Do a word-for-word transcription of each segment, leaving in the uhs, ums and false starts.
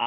All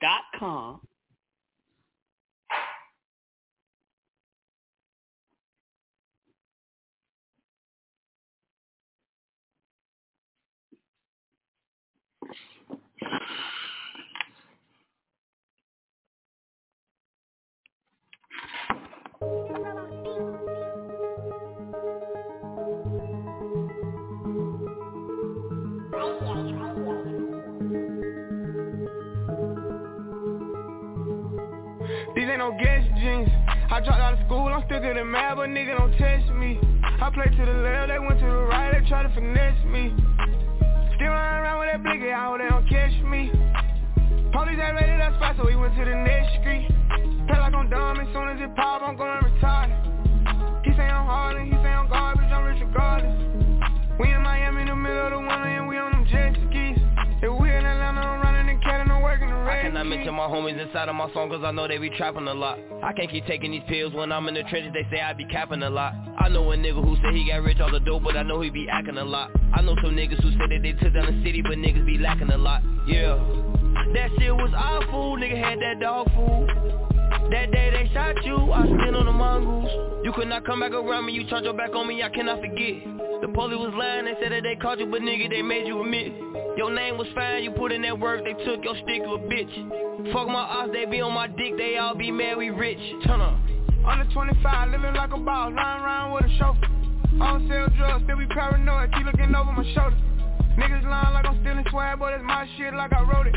Dot com. I dropped out of school, I'm still good at math, but nigga don't test me. I played to the left, they went to the right, they try to finesse me. Still running around with that blicky, I hope they don't catch me. Police ain't raided that spot, so we went to the next street. Play like I'm dumb, as soon as it pop, I'm going retarded. He say I'm hard and he say I'm garbage, I'm rich regardless. We in Miami, in the middle of the winter, and we on them jet skis. If we in Atlanta, I'm running the cat and I'm working the red. I cannot mention my homies inside of my song, cause I know they be trapping a lot. I can't keep taking these pills when I'm in the trenches, they say I be capping a lot. I know a nigga who said he got rich off the dope, but I know he be acting a lot. I know some niggas who said that they took down the city, but niggas be lacking a lot. Yeah, that shit was awful, nigga had that dog food. That day they shot you, I stand on the mongoose. You could not come back around me, you turned your back on me, I cannot forget. The police was lying, they said that they caught you, but nigga they made you admit. Your name was fine, you put in that work, they took your stick, you a bitch. Fuck my ass, they be on my dick, they all be mad, we rich. Turn up. Under twenty-five, living like a boss, lying around with a chauffeur. I don't sell drugs, still be paranoid, keep looking over my shoulder. Niggas lying like I'm stealing swag, but it's my shit like I wrote it.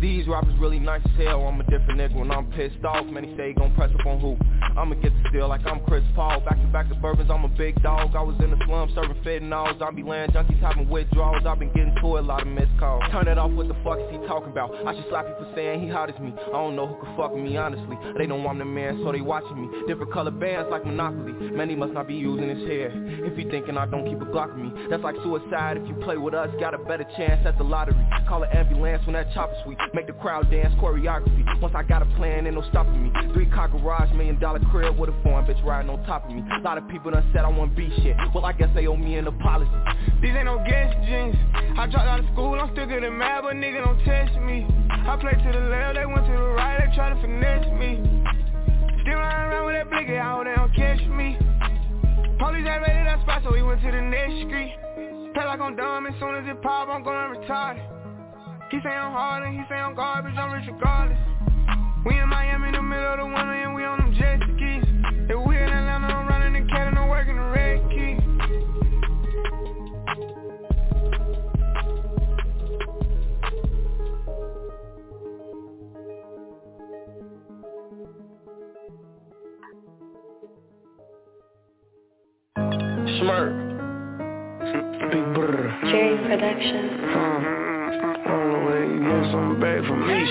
These rappers really nice as hell, I'm a different nigga when I'm pissed off. Many say he gon' press up on who? I'ma get the steal like I'm Chris Paul. Back to back to bourbons, I'm a big dog. I was in the slum serving fentanyl. Zombie land junkies having withdrawals. I've been getting to a lot of missed calls. Turn it off, what the fuck is he talking about? I should slap you for saying he hot as me. I don't know who could fuck with me, honestly. They don't want the man, so they watching me. Different color bands like Monopoly. Man, he must not be using his hair. If he thinking I don't keep a Glock with me, that's like suicide. If you play with us, got a better chance at the lottery. Call an ambulance when that chopper sweep. Make the crowd dance, choreography. Once I got a plan, ain't no stopping me. Three car garage, million dollar crib with a foreign bitch riding on top of me. A lot of people done said I want B shit. Well, I guess they owe me an apology. These ain't no guest jeans. I dropped out of school, I'm still good at math, but nigga don't test me. I played to the left, they went to the right, they try to finesse me. Still running around with that blicky, I hope they don't catch me. Police ain't raided that spot, so we went to the next street. Play like I'm dumb, as soon as it pop, I'm going retarded. He say I'm hard and he say I'm garbage, I'm rich regardless. We in Miami, in the middle of the winter, and we on them jet skis. If we in Atlanta, I'm running the cat and I'm working the red key. Smart. Big brr. Jerry Production. Uh, all the way, you know something bad for me, shit.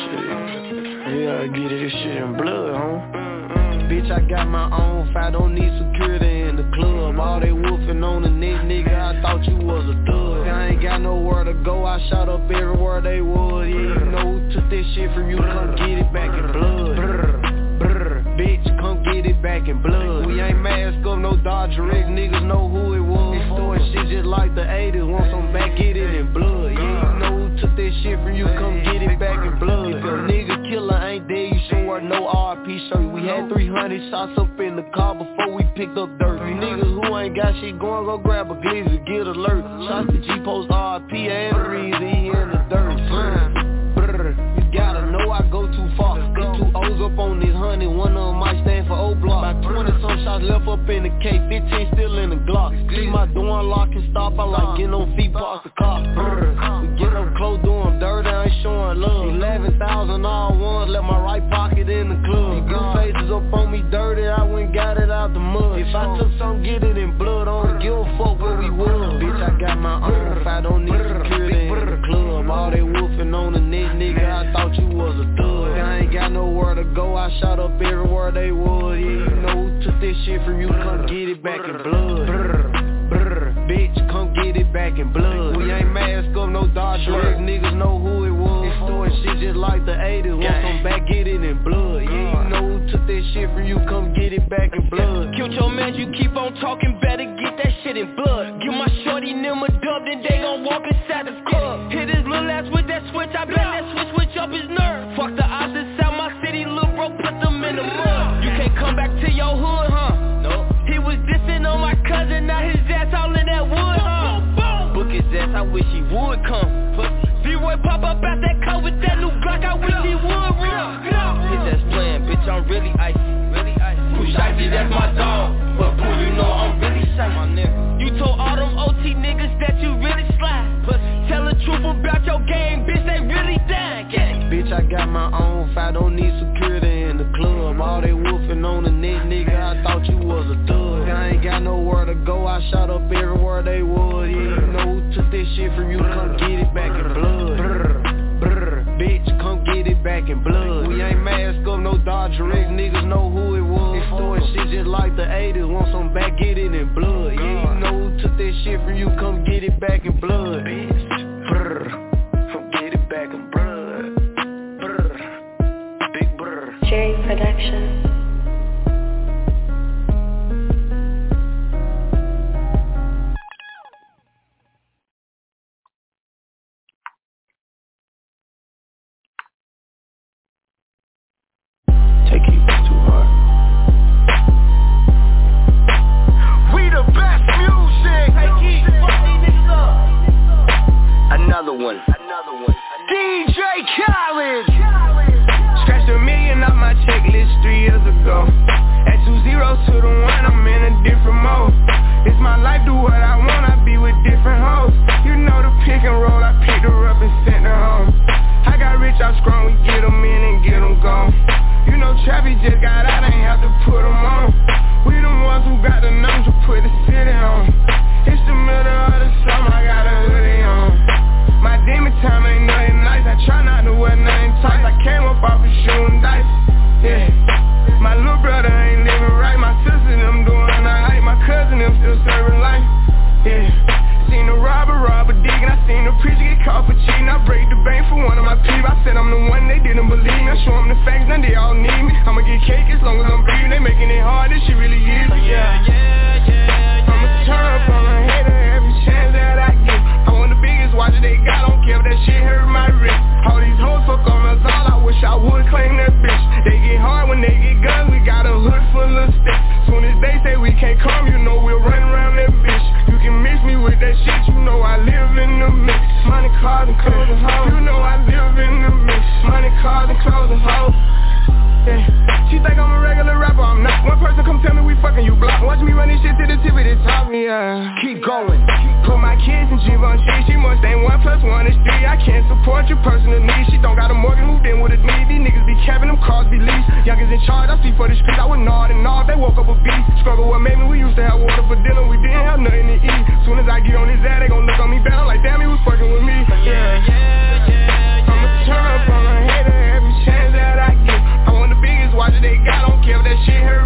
Shit. Yeah, I get it, this shit in blood, huh? Bitch, I got my own fight, don't need security in the club. All they wolfing on the neck, nigga, I thought you was a thug. I ain't got nowhere to go, I shot up everywhere they was. Yeah, you know who took that shit from you, come get it back in blood. Brr, brr, bitch, come get it back in blood. We ain't mask up, no Dodger X, niggas know who it was. It's doing shit just like the eighties, want some back, get it in blood. Yeah, you know who took that shit from you, come get it back in blood. If a nigga killer ain't dead, you should wear no R I P shirt. We had three hundred shots up in the car before we picked up dirt. Niggas who ain't got shit going, go grab a glizzy, get alert. Shots to G-Post, R I P, and Breezy in the dirt. Brr, brr. You gotta know I go too far. Get two O's up on this honey, one of them might stand for O-Block. About twenty some shots left up in the K, fifteen still in the Glock. Keep my door unlocked and stop, I like getting on feet past the car. Brr, we get up close, do them dirty, I ain't showing love. Eleven thousand all ones, left my right pocket in the club. Blue faces up on me dirty, I went got it out the mud. If I took some, get it in blood, I don't give a fuck where we was. Bitch, I got my own, if I don't need security in the club. All they wolfing on the neck, nigga, I thought you was a thug. I ain't got nowhere to go, I shot up everywhere they was. Yeah, you know who took this shit from you, come get it back in blood. Brr, brr, bitch, come get it back in blood. We ain't mask up, no Dodger, niggas know who it was. It's doing shit just like the eighties, want some back, get it in blood. Yeah, you know who took that shit from you, come get it back in blood. Killed your man, you keep on talking, better get that shit in blood. Give my shorty them a dub, then they gon' walk inside the club. Hit his little ass with that switch, I bet that switch switch up his nerve. Fuck the odds inside my city, lil' bro, put them in the mud. You can't come back to your hood, huh? Nope. He was dissing on my cousin, now his ass all in that wood, huh? Boom, boom, boom. Book his ass, I wish he would come. D-Roy pop up out that car with that new Glock, I wish he would run. His ass playing, bitch, I'm really icy, really icy. Push icy, that's my dog, but Pooh, you know I'm really shy. My nigga. You told all them O T niggas that you really slide, but tell the truth about your game, bitch, they really dying, yeah. Bitch, I got my own fight, don't need security in the club. All they wolfing on the neck, nigga, I thought you was a thug. I ain't got nowhere to go, I shot up everywhere they was. Yeah, you know who took this shit from you, come get it back in blood. Brr, brr, bitch, come get it back in blood. We ain't mask up, no Dodger X, niggas know who it was. It's doing shit just like the eighties, want some back, get it in blood. Yeah, you know who took this shit from you, come get it back in blood. Bitch, brr, come get it back in blood. Jerry Production. Take it too hard. We the best music. Take it, fuck these niggas up. Another one. Another one. D J Khaled. Scratched a million off my checklist three years ago. At two zeros to the one, I'm in a different mode. It's my life, do what I want, I be with different hoes. You know the pick and roll, I picked her up and sent her home. I got rich, I'm strong, we get them in and get them gone. You know Trappy just got out, I ain't have to put them on. We the ones who got the numbers to put the city on. It's the middle of the summer, I got a hoodie on. My demon time ain't nothing nice, I try not to wear nothing tight. I came up off of shooting dice, yeah. My little brother ain't living right, my sister them doing alright. My cousin them still serving life, yeah. Seen the robber rob a dig and I seen the preacher get caught for cheating. I break the bank for one of my people, I said I'm the one they didn't believe me. I show them the facts, now they all need me. I'ma get cake as long as I'm breathing, they making it hard, this shit really is, yeah, yeah, yeah, yeah. I'ma turn up on a hater every chance that I get. I want the biggest watcher they got, I don't care if that shit hurt my wrist. All these hoes fuck on us all, I wish I would claim that bitch. They get hard when they get guns, we got a hood full of sticks. Soon as they say we can't come, you know we'll run around that bitch. You can miss me with that shit, you know I live in the mix. Money, cars, and clothes and hoes, you know I live in the mix. Money, cars, and clothes and hoes, yeah. She think I'm a regular rapper, I'm not. One person come tell me we fucking you block. Watch me run this shit to the tip of the top, yeah. Keep going. Put my kids in Givenchy. She must ain't one plus one is three. I can't support your personal needs. She don't got a mortgage, moved in with a need. These niggas be capping them cars, be leased. Youngins in charge, I see for the streets. I was gnawed and gnawed, they woke up a beast. Struggle what made me, we used to have water for dinner. We didn't have nothing to eat. Soon as I get on this ad, they gon' look on me bad. I'm like, damn, he was fucking with me, yeah, yeah, yeah, yeah. I'ma turn up on a hater every chance that I get. I want the biggest watcher they got, I don't care if that shit hurt.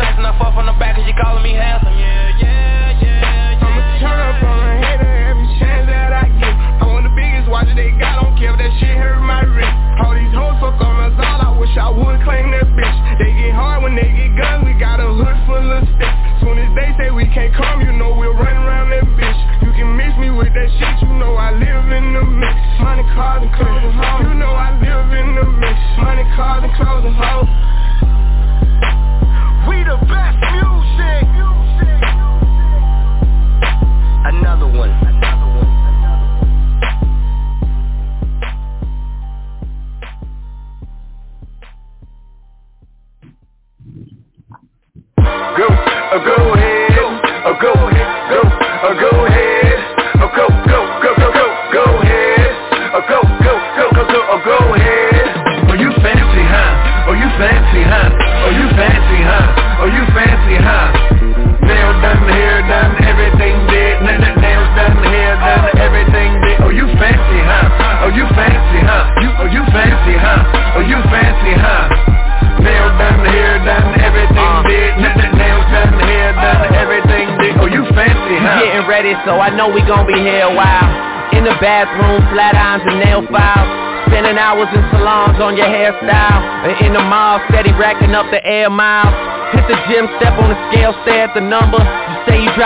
tracks and I fall from the back cause you calling me handsome. Yeah, yeah, yeah, yeah. I'ma turn up on a hater every chance that I get. I want the biggest watch they got, don't care if that shit hurt my wrist. All these hoes fuck on us all, I wish I would claim that bitch. They get hard when they get guns, we got a hood full of sticks. Soon as they say we can't come, you know we'll run around that bitch. You can miss me with that shit, you know I live in the mix. Money, cars, and clothes, and hoes. You know I live in the mix. Money, cars, and clothes, and hoes. We the best music. Another one. Another one. Go, uh, go ahead, uh, go, go, uh, go ahead, uh, go, go, go, go, go, go ahead, uh, go, go, go, go, go, uh, go ahead. Oh, you fancy, huh? Oh, you fancy, huh? Oh, you fancy, huh? Oh, you fancy, huh? Nails done, hair done, everything did. Nails done, hair done, everything did. Oh, you fancy, huh? Oh, you fancy, huh? You, oh, you fancy, huh? Oh, you fancy, huh? Nails done, hair done, everything big. Nails done, hair done, everything big. Oh, you fancy, huh? We getting ready, so I know we gon' be here a while. In the bathroom, flat irons and nail files. Spending hours in salons on your hairstyle. And in the mall, steady racking up the air miles. Hit the gym, step on the scale, stare at the number. You say you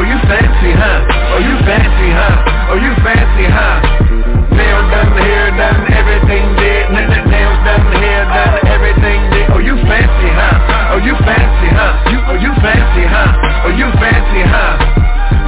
Oh, you fancy, huh? Oh, you fancy, huh? Oh, you fancy, huh? Nails done, hair done, everything did. Nails done, hair done, everything did. Oh, you fancy, huh? Oh, you fancy, huh? You, oh, you fancy, huh? Oh, you fancy, huh?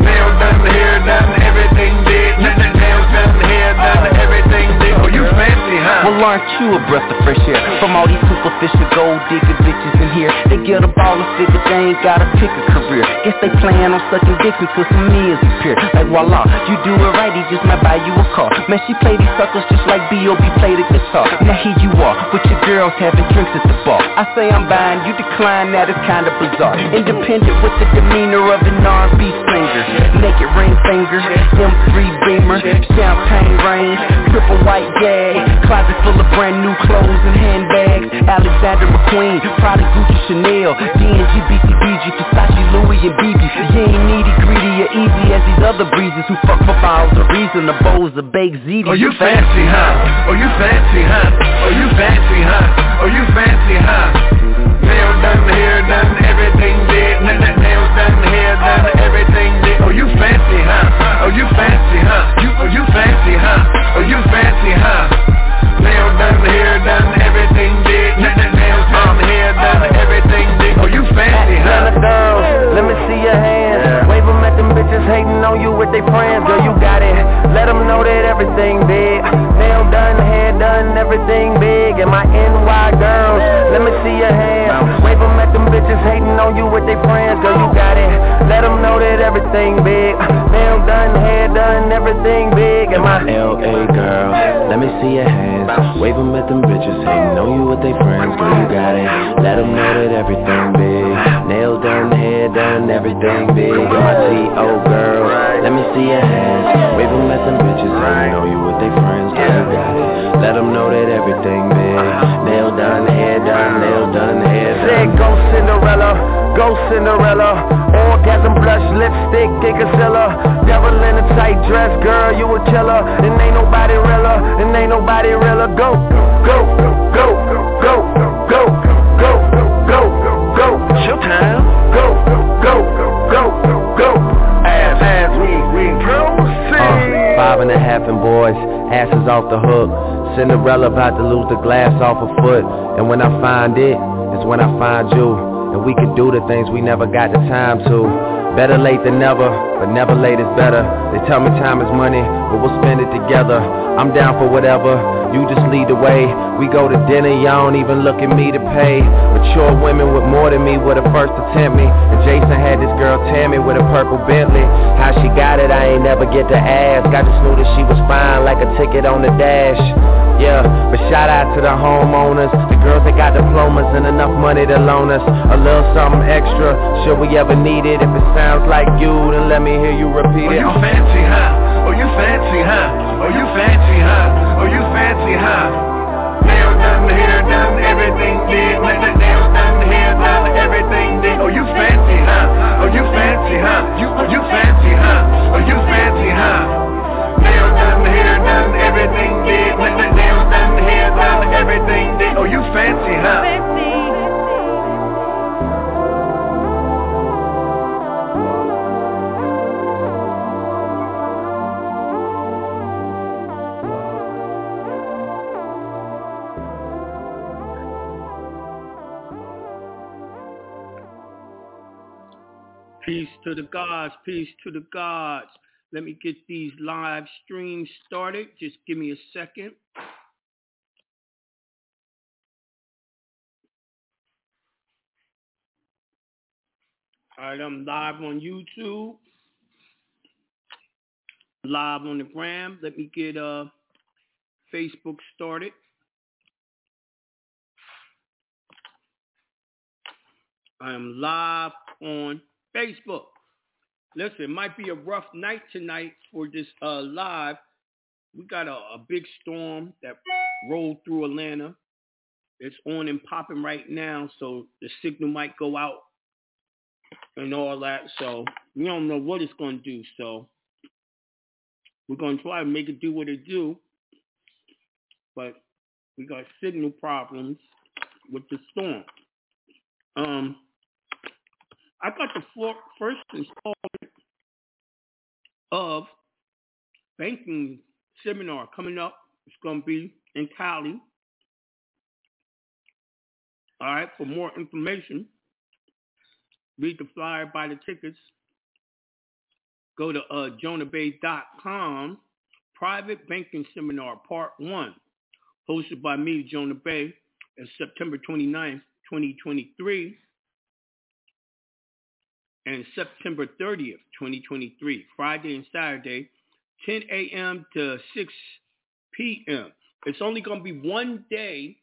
Nails done, hair done, everything did. Nails done, hair done, everything did. Oh, you fancy, huh? Well, aren't you a breath of fresh air from all these superficial gold digger bitches in here? They get a ball of figures, they ain't gotta pick a career. Guess they plan on sucking dicks until some meals appear. Like, voila, you do it right, he just might buy you a car. Man, she play these suckers just like B O B played a guitar. Now here you are, with your girls having drinks at the bar. I say I'm buying, you decline, that is kinda bizarre. Independent with the demeanor of an R and B singer. Naked ring finger, M three Beamer, champagne rain, triple white gag. Closet full of brand new clothes and handbags. Alexander McQueen, Prada, Gucci, Chanel, D and G, B C B G, Versace, Louis and B B. You ain't needy, greedy or easy as these other breezes who fuck for fouls or reason. The bows of baked ziti. Oh, you fancy, huh? Oh, you fancy, huh? Oh, you fancy, huh? Oh, you fancy, huh? Nails done, hair done, everything did. Nails done, hair done, everything did. Oh, you fancy, huh? Oh, you fancy, huh? You, oh, you fancy, huh? Oh, you fancy, huh? Nails done, hair done, everything did. Nails done, hair done, everything did. Oh, you fancy, huh? Let me see your hands. Wave them at them bitches hating on you with their friends. Girl, you got it. Let them know that everything big. Nail done, hair done, everything big. And my N Y girls, let me see your hands. Wave them at them bitches hating on you with their friends. Girl, you got it. Let them know that everything big. Nail done, hair done, everything big. And my L A girls, let me see your hands. Wave them at them bitches hating on you with their friends. Girl, you got it. Let them know that everything big. Nail done, hair done, everything big. And my T O girls, let me see your hands. Wave them at them bitches right. Know you with they friends, girl, you got it. Let them know that everything big. Nail done, hair done, nail done, hair done. Said go Cinderella, go Cinderella. Orgasm, blush, lipstick, Gigazilla. Devil in a tight dress, girl, you a killer. And ain't nobody realer, and ain't nobody realer. Go, go, go, go, go, go, go, go, go, go. Showtime. Go, go, go, go, go, go. As, as we, we proceed. Five and a half and boys, asses off the hook. Cinderella about to lose the glass off her foot. And when I find it, it's when I find you. And we can do the things we never got the time to. Better late than never, but never late is better. They tell me time is money, but we'll spend it together. I'm down for whatever, you just lead the way. We go to dinner, y'all don't even look at me to pay. Mature women with more than me were the first to tempt me. And Jason had this girl Tammy with a purple Bentley. How she got it, I ain't never get to ask. I just knew that she was fine like a ticket on the dash. Yeah, but shout out to the homeowners, the girls that got diplomas and enough money to loan us a little something extra, should we ever need it. If it sounds like you, then let me hear you repeat it. Oh, you fancy, huh? Oh, you fancy, huh? Oh, you fancy, huh? Oh, you fancy, huh? Nail done, hair done, everything did. Nail done, hair done, everything did. Oh, you fancy, huh? Oh, you fancy, huh? Oh, you fancy, huh? Oh, you fancy, huh? Nail done, hair done, everything did. Nail done, hair done, everything did. Oh, you fancy, huh? Peace to the gods, peace to the gods. Let me get these live streams started. Just give me a second. All right, I'm live on YouTube. Live on the gram. Let me get uh, Facebook started. I am live on Facebook. Listen, it might be a rough night tonight for this uh, live. We got a, a big storm that rolled through Atlanta. It's on and popping right now, so the signal might go out and all that. So we don't know what it's going to do. So we're going to try to make it do what it do. But we got signal problems with the storm. Um. I got the first installment of banking seminar coming up. It's going to be in Cali. All right. For more information, read the flyer, buy the tickets. Go to uh, jonah bey dot com. Private Banking Seminar Part one, hosted by me, Jonah Bey, on September twenty-ninth, twenty twenty-three. And September thirtieth, twenty twenty-three, Friday and Saturday, ten a.m. to six p.m. It's only going to be one day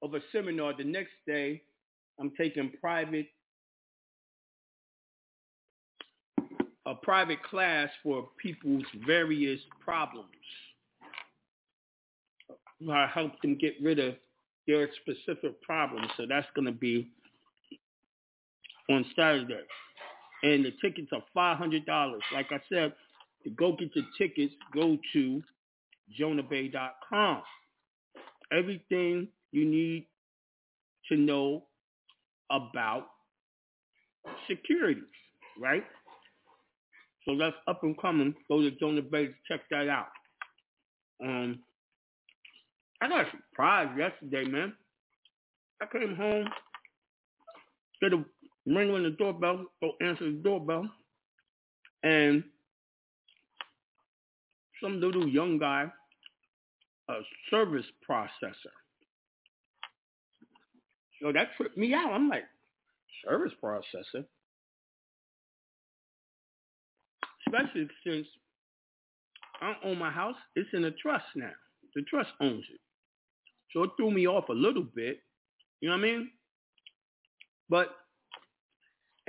of a seminar. The next day, I'm taking private, a private class for people's various problems. I help them get rid of their specific problems. So that's going to be on Saturday, and the tickets are five hundred dollars. Like I said, to go get your tickets, go to jonah bey dot com. Everything you need to know about securities, right? So that's up and coming. Go to Jonah Bey to check that out. Um, I got surprised yesterday, man. I came home, did a ring on the doorbell, go answer the doorbell, and some little young guy, a service processor. So that tripped me out. I'm like, service processor? Especially since I don't own my house. It's in a trust now. The trust owns it. So it threw me off a little bit. You know what I mean? But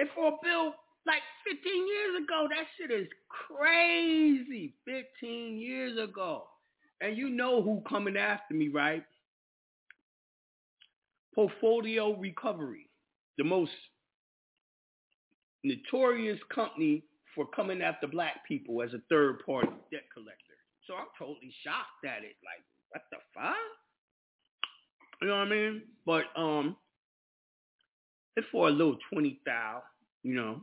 it's for a bill like fifteen years ago. That shit is crazy. fifteen years ago. And you know who coming after me, right? Portfolio Recovery. The most notorious company for coming after black people as a third party debt collector. So I'm totally shocked at it. Like, what the fuck? You know what I mean? But, um... it's for a little twenty thousand, you know.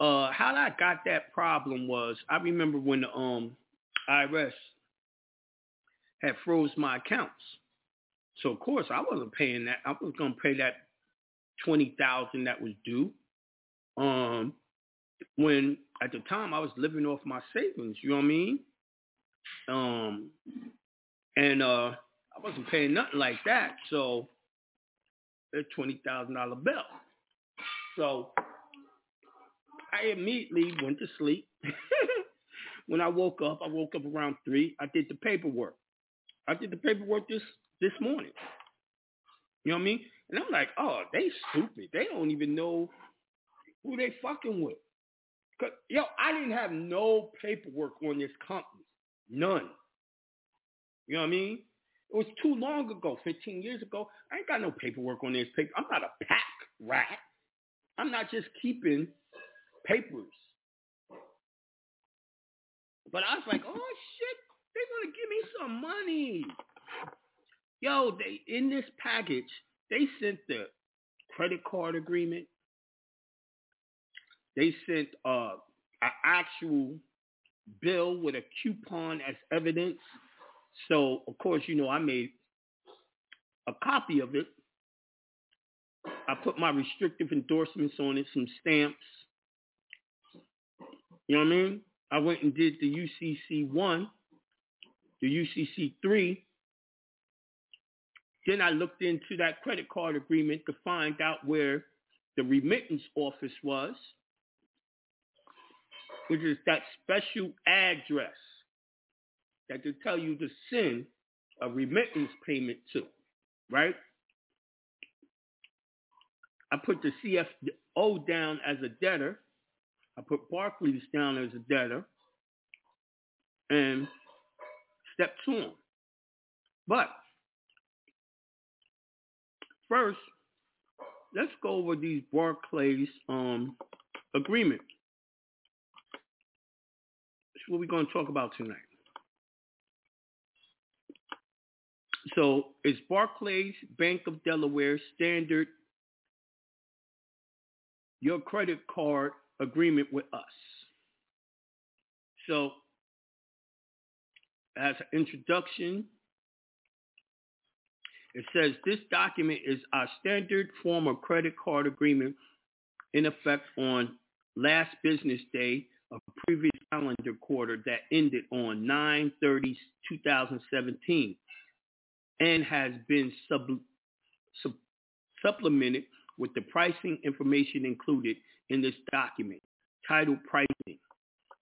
Uh, how I got that problem was I remember when the um, I R S had froze my accounts. So of course I wasn't paying that. I was gonna pay that twenty thousand that was due. um, when at the time I was living off my savings, you know what I mean? Um, and uh, I wasn't paying nothing like that. So a twenty thousand dollars bill. So I immediately went to sleep. When I woke up, I woke up around three. I did the paperwork. I did the paperwork this, this morning. You know what I mean? And I'm like, oh, they stupid. They don't even know who they fucking with. Cause, yo, I didn't have no paperwork on this company. None. You know what I mean? It was too long ago, fifteen years ago. I ain't got no paperwork on this paper. I'm not a pack rat. I'm not just keeping papers. But I was like, oh, shit, they want to give me some money. Yo, they in this package, they sent the credit card agreement. They sent uh, an actual bill with a coupon as evidence. So, of course, you know, I made a copy of it. I put my restrictive endorsements on it, some stamps. You know what I mean? I went and did the U C C one, the U C C three. Then I looked into that credit card agreement to find out where the remittance office was, which is that special address that they tell you to send a remittance payment to, right? I put the C F O down as a debtor. I put Barclays down as a debtor and step to him. But first, let's go over these Barclays um, agreements. That's what we're going to talk about tonight. So it's Barclays Bank of Delaware Standard Your Credit Card Agreement with Us. So as an introduction, it says this document is our standard form of credit card agreement in effect on last business day of the previous calendar quarter that ended on nine thirty twenty seventeen and has been sub, sub, supplemented with the pricing information included in this document, titled Pricing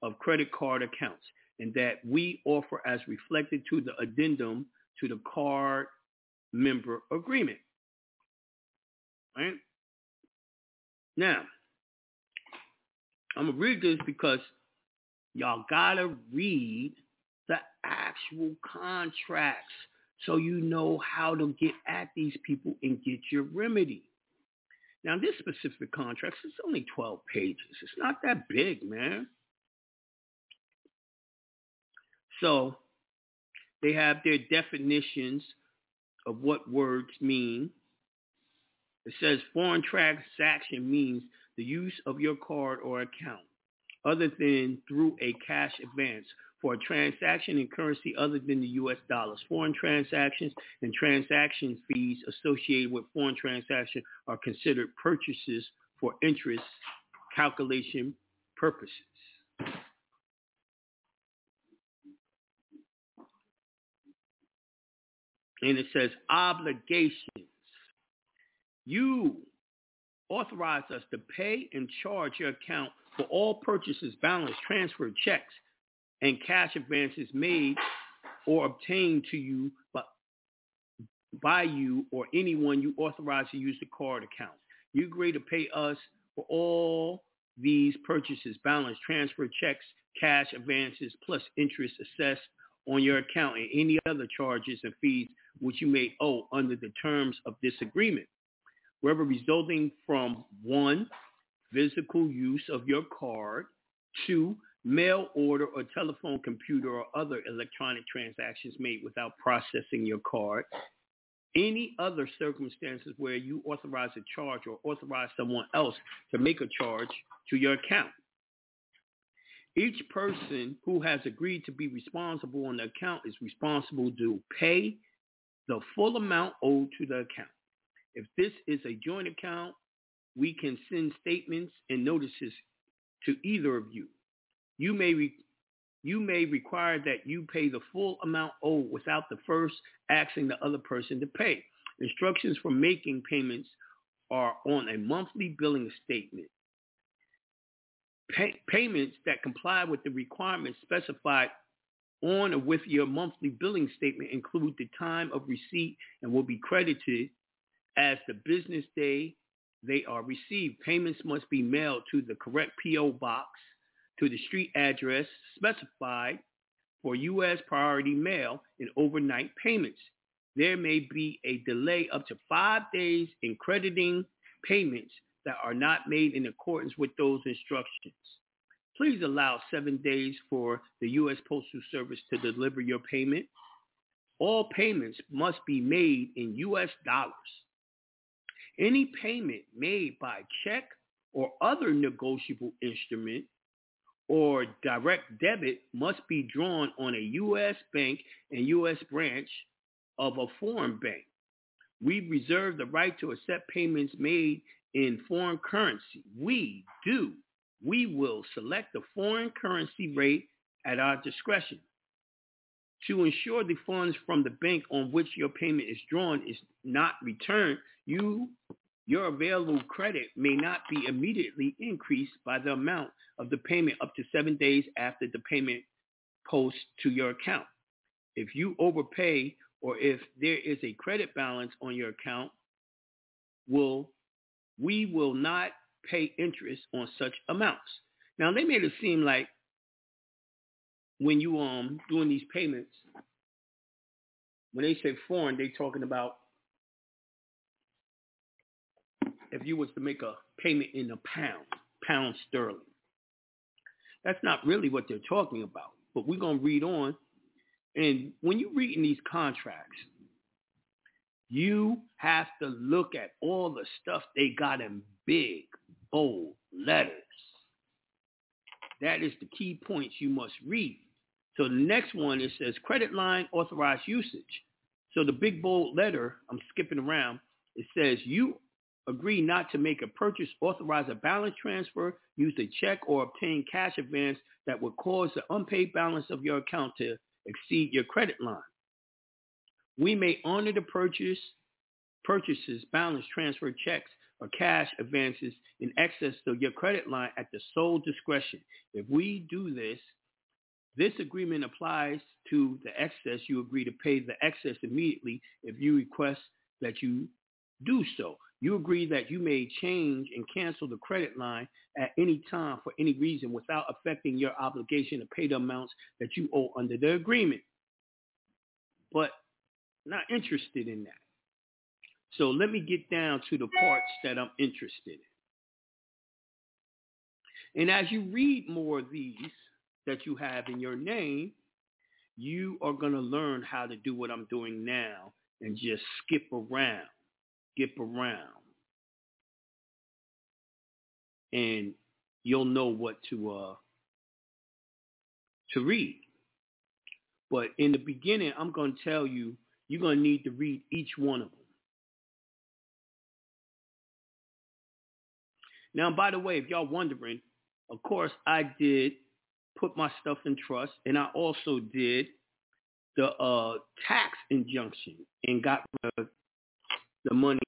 of Credit Card Accounts, and that we offer as reflected to the addendum to the card member agreement. Right? Now, I'm going to read this because y'all got to read the actual contracts so you know how to get at these people and get your remedy. Now, this specific contract is only twelve pages. It's not that big, man. So they have their definitions of what words mean. It says foreign transaction means the use of your card or account other than through a cash advance for a transaction in currency other than the U S dollars. Foreign transactions and transaction fees associated with foreign transactions are considered purchases for interest calculation purposes. And it says obligations. You authorize us to pay and charge your account for all purchases, balance, transfer, checks, and cash advances made or obtained to you by, by you or anyone you authorize to use the card account. You agree to pay us for all these purchases, balance, transfer, checks, cash advances, plus interest assessed on your account and any other charges and fees which you may owe under the terms of this agreement, whether resulting from one, physical use of your card, two, mail order or telephone, computer, or other electronic transactions made without processing your card. Any other circumstances where you authorize a charge or authorize someone else to make a charge to your account. Each person who has agreed to be responsible on the account is responsible to pay the full amount owed to the account. If this is a joint account, we can send statements and notices to either of you. You may re- you may require that you pay the full amount owed without the first asking the other person to pay. Instructions for making payments are on a monthly billing statement. Pay- payments that comply with the requirements specified on or with your monthly billing statement include the time of receipt and will be credited as the business day they are received. Payments must be mailed to the correct P O box, to the street address specified for U S priority mail and overnight payments. There may be a delay up to five days in crediting payments that are not made in accordance with those instructions. Please allow seven days for the U S Postal Service to deliver your payment. All payments must be made in U S dollars. Any payment made by check or other negotiable instrument or direct debit must be drawn on a U S bank and U S branch of a foreign bank. We reserve the right to accept payments made in foreign currency. We do. We will select the foreign currency rate at our discretion. To ensure the funds from the bank on which your payment is drawn is not returned, you, your available credit may not be immediately increased by the amount of the payment up to seven days after the payment posts to your account. If you overpay or if there is a credit balance on your account, will we will not pay interest on such amounts. Now, they made it seem like when you um doing these payments, when they say foreign, they talking about if you was to make a payment in a pound, pound sterling. That's not really what they're talking about, but we're going to read on. And when you're reading these contracts, you have to look at all the stuff they got in big, bold letters. That is the key points you must read. So the next one, it says credit line authorized usage. So the big, bold letter, I'm skipping around, it says you agree not to make a purchase, authorize a balance transfer, use a check, or obtain cash advance that would cause the unpaid balance of your account to exceed your credit line. We may honor the purchase, purchases, balance transfer, checks, or cash advances in excess of your credit line at the sole discretion. If we do this, this agreement applies to the excess. You agree to pay the excess immediately if you request that you do so. You agree that you may change and cancel the credit line at any time for any reason without affecting your obligation to pay the amounts that you owe under the agreement. But not interested in that. So let me get down to the parts that I'm interested in. And as you read more of these that you have in your name, you are going to learn how to do what I'm doing now and just skip around, skip around. And you'll know what to, uh, to read. But in the beginning, I'm going to tell you, you're going to need to read each one of them. Now, by the way, if y'all wondering, of course, I did put my stuff in trust, and I also did the uh, tax injunction and got the, the money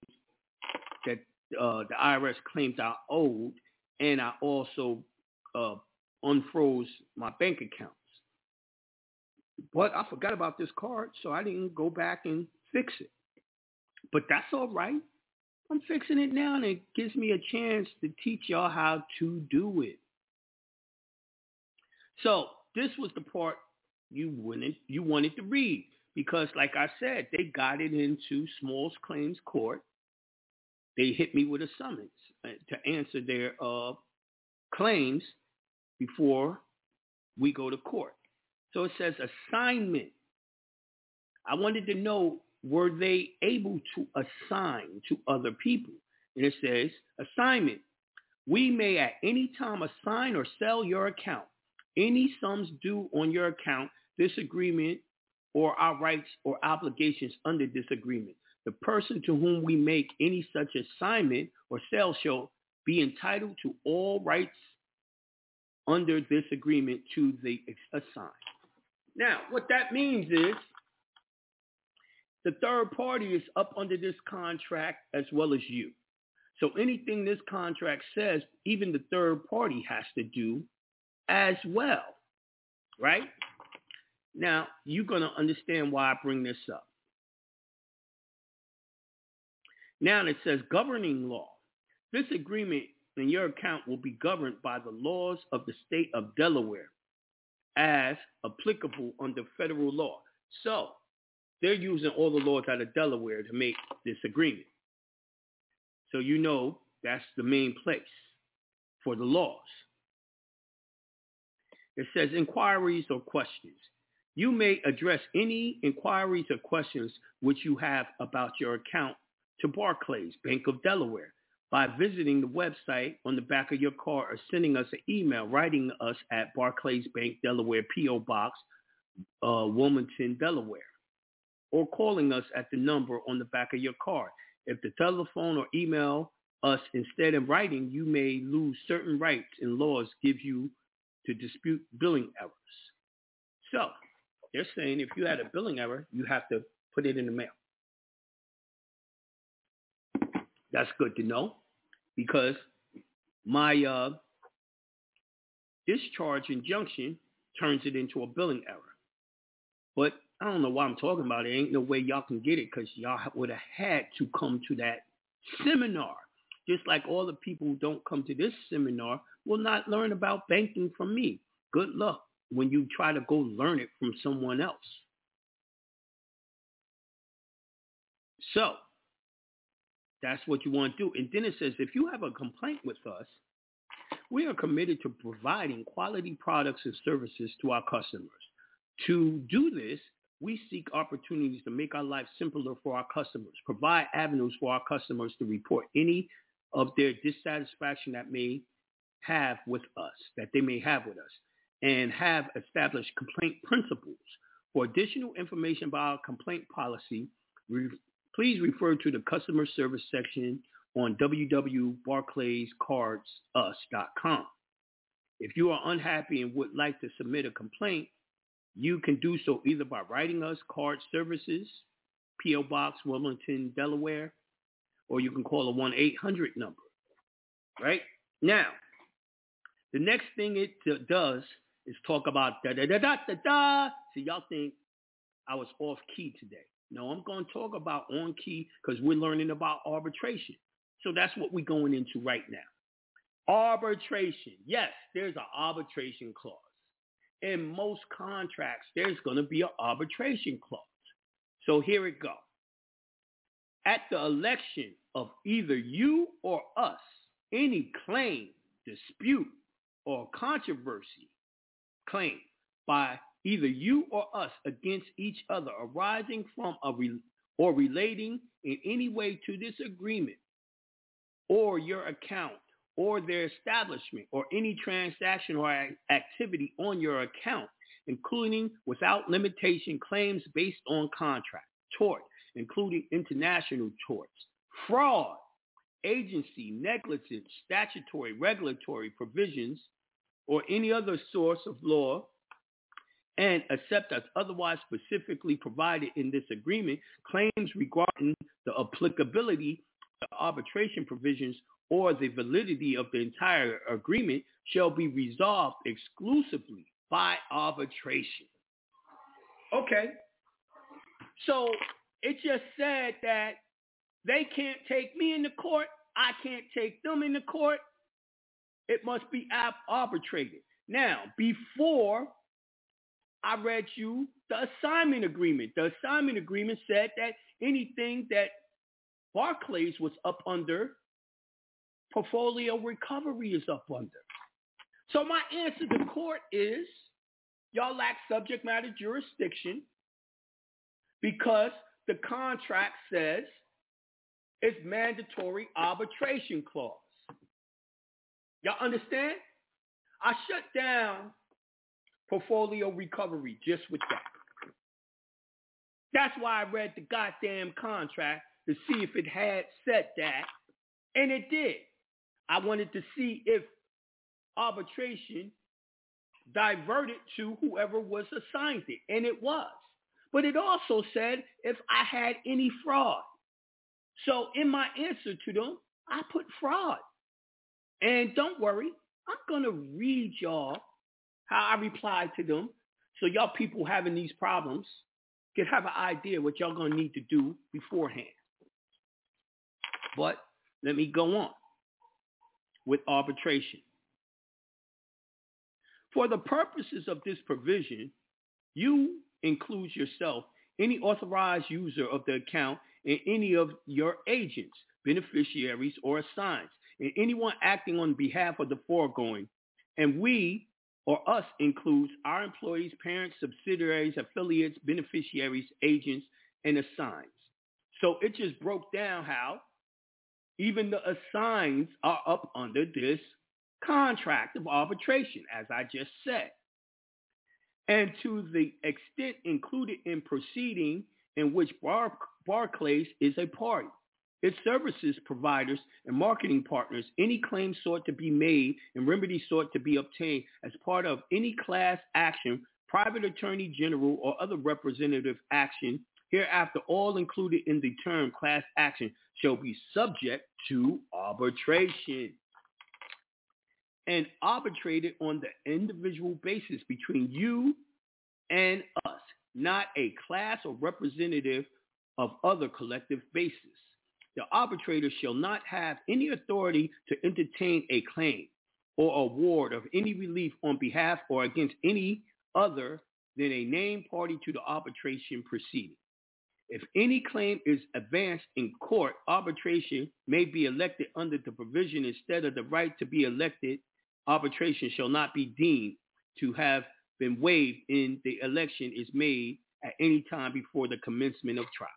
that uh, the I R S claimed I owed, and I also uh, unfroze my bank account. But I forgot about this card, so I didn't go back and fix it. But that's all right. I'm fixing it now, and it gives me a chance to teach y'all how to do it. So this was the part you wanted, you wanted to read because, like I said, they got it into Small Claims Court. They hit me with a summons to answer their uh, claims before we go to court. So it says assignment. I wanted to know, were they able to assign to other people? And it says assignment. We may at any time assign or sell your account. Any sums due on your account, this agreement, or our rights or obligations under this agreement. The person to whom we make any such assignment or sale shall be entitled to all rights under this agreement to the assigned. Now, what that means is the third party is up under this contract as well as you. So anything this contract says, even the third party has to do as well, right? Now, you're going to understand why I bring this up. Now it says governing law. This agreement and your account will be governed by the laws of the state of Delaware as applicable under federal law. So they're using all the laws out of Delaware to make this agreement. So you know that's the main place for the laws. It says inquiries or questions. You may address any inquiries or questions which you have about your account to Barclays Bank of Delaware by visiting the website on the back of your card or sending us an email, writing us at Barclays Bank Delaware, P O. Box, uh, Wilmington, Delaware, or calling us at the number on the back of your card. If the telephone or email us instead of writing, you may lose certain rights and laws give you to dispute billing errors. So they're saying if you had a billing error, you have to put it in the mail. That's good to know because my uh, discharge injunction turns it into a billing error. But I don't know why I'm talking about it. There ain't no way y'all can get it because y'all would have had to come to that seminar. Just like all the people who don't come to this seminar will not learn about banking from me. Good luck when you try to go learn it from someone else. So that's what you want to do. And then it says, if you have a complaint with us, we are committed to providing quality products and services to our customers. To do this, we seek opportunities to make our life simpler for our customers, provide avenues for our customers to report any of their dissatisfaction that may have with us, that they may have with us, and have established complaint principles. For additional information about our complaint policy, we please refer to the customer service section on w w w dot barclays cards us dot com. If you are unhappy and would like to submit a complaint, you can do so either by writing us Card Services, P O. Box, Wilmington, Delaware, or you can call a one eight hundred number, right? Now, the next thing it d- does is talk about da-da-da-da-da-da. So y'all think I was off key today. No, I'm going to talk about on key because we're learning about arbitration. So that's what we're going into right now. Arbitration. Yes, there's an arbitration clause. In most contracts, there's going to be an arbitration clause. So here it goes. At the election of either you or us, any claim, dispute, or controversy claim by either you or us against each other arising from a re- or relating in any way to this agreement or your account or their establishment or any transaction or activity on your account, including without limitation claims based on contract, tort, including international torts, fraud, agency, negligence, statutory, regulatory provisions, or any other source of law, and except as otherwise specifically provided in this agreement, claims regarding the applicability of the arbitration provisions or the validity of the entire agreement shall be resolved exclusively by arbitration. Okay. So it just said that they can't take me into court. I can't take them into court. It must be arbitrated. Now, before I read you the assignment agreement. The assignment agreement said that anything that Barclays was up under, Portfolio Recovery is up under. So my answer to court is y'all lack subject matter jurisdiction because the contract says it's mandatory arbitration clause. Y'all understand? I shut down Portfolio Recovery just with that. That's why I read the goddamn contract to see if it had said that, and it did. I wanted to see if arbitration diverted to whoever was assigned it, and it was. But it also said if I had any fraud. So in my answer to them, I put fraud. And don't worry, I'm going to read y'all how I replied to them, so y'all people having these problems can have an idea what y'all going to need to do beforehand. But let me go on with arbitration. For the purposes of this provision, you include yourself, any authorized user of the account, and any of your agents, beneficiaries, or assigns, and anyone acting on behalf of the foregoing. And we, or us, includes our employees, parents, subsidiaries, affiliates, beneficiaries, agents, and assigns. So it just broke down how even the assigns are up under this contract of arbitration, as I just said. And to the extent included in proceeding in which Bar- Barclays is a party, its services providers and marketing partners, any claim sought to be made and remedy sought to be obtained as part of any class action, private attorney general, or other representative action, hereafter all included in the term class action, shall be subject to arbitration and arbitrated on the individual basis between you and us, not a class or representative of other collective basis. The arbitrator shall not have any authority to entertain a claim or award of any relief on behalf or against any other than a named party to the arbitration proceeding. If any claim is advanced in court, arbitration may be elected under the provision instead of the right to be elected. Arbitration shall not be deemed to have been waived in the election is made at any time before the commencement of trial.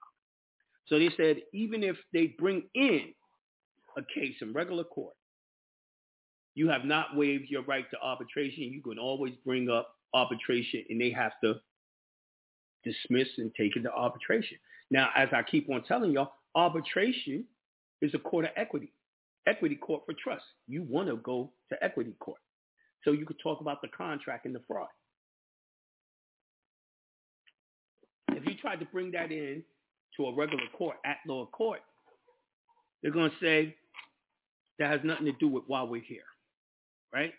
So they said even if they bring in a case in regular court, you have not waived your right to arbitration. You can always bring up arbitration, and they have to dismiss and take it to arbitration. Now, as I keep on telling y'all, arbitration is a court of equity, equity court for trust. You want to go to equity court. So you could talk about the contract and the fraud. If you tried to bring that in to a regular court, at-law court, they're going to say that has nothing to do with why we're here, right?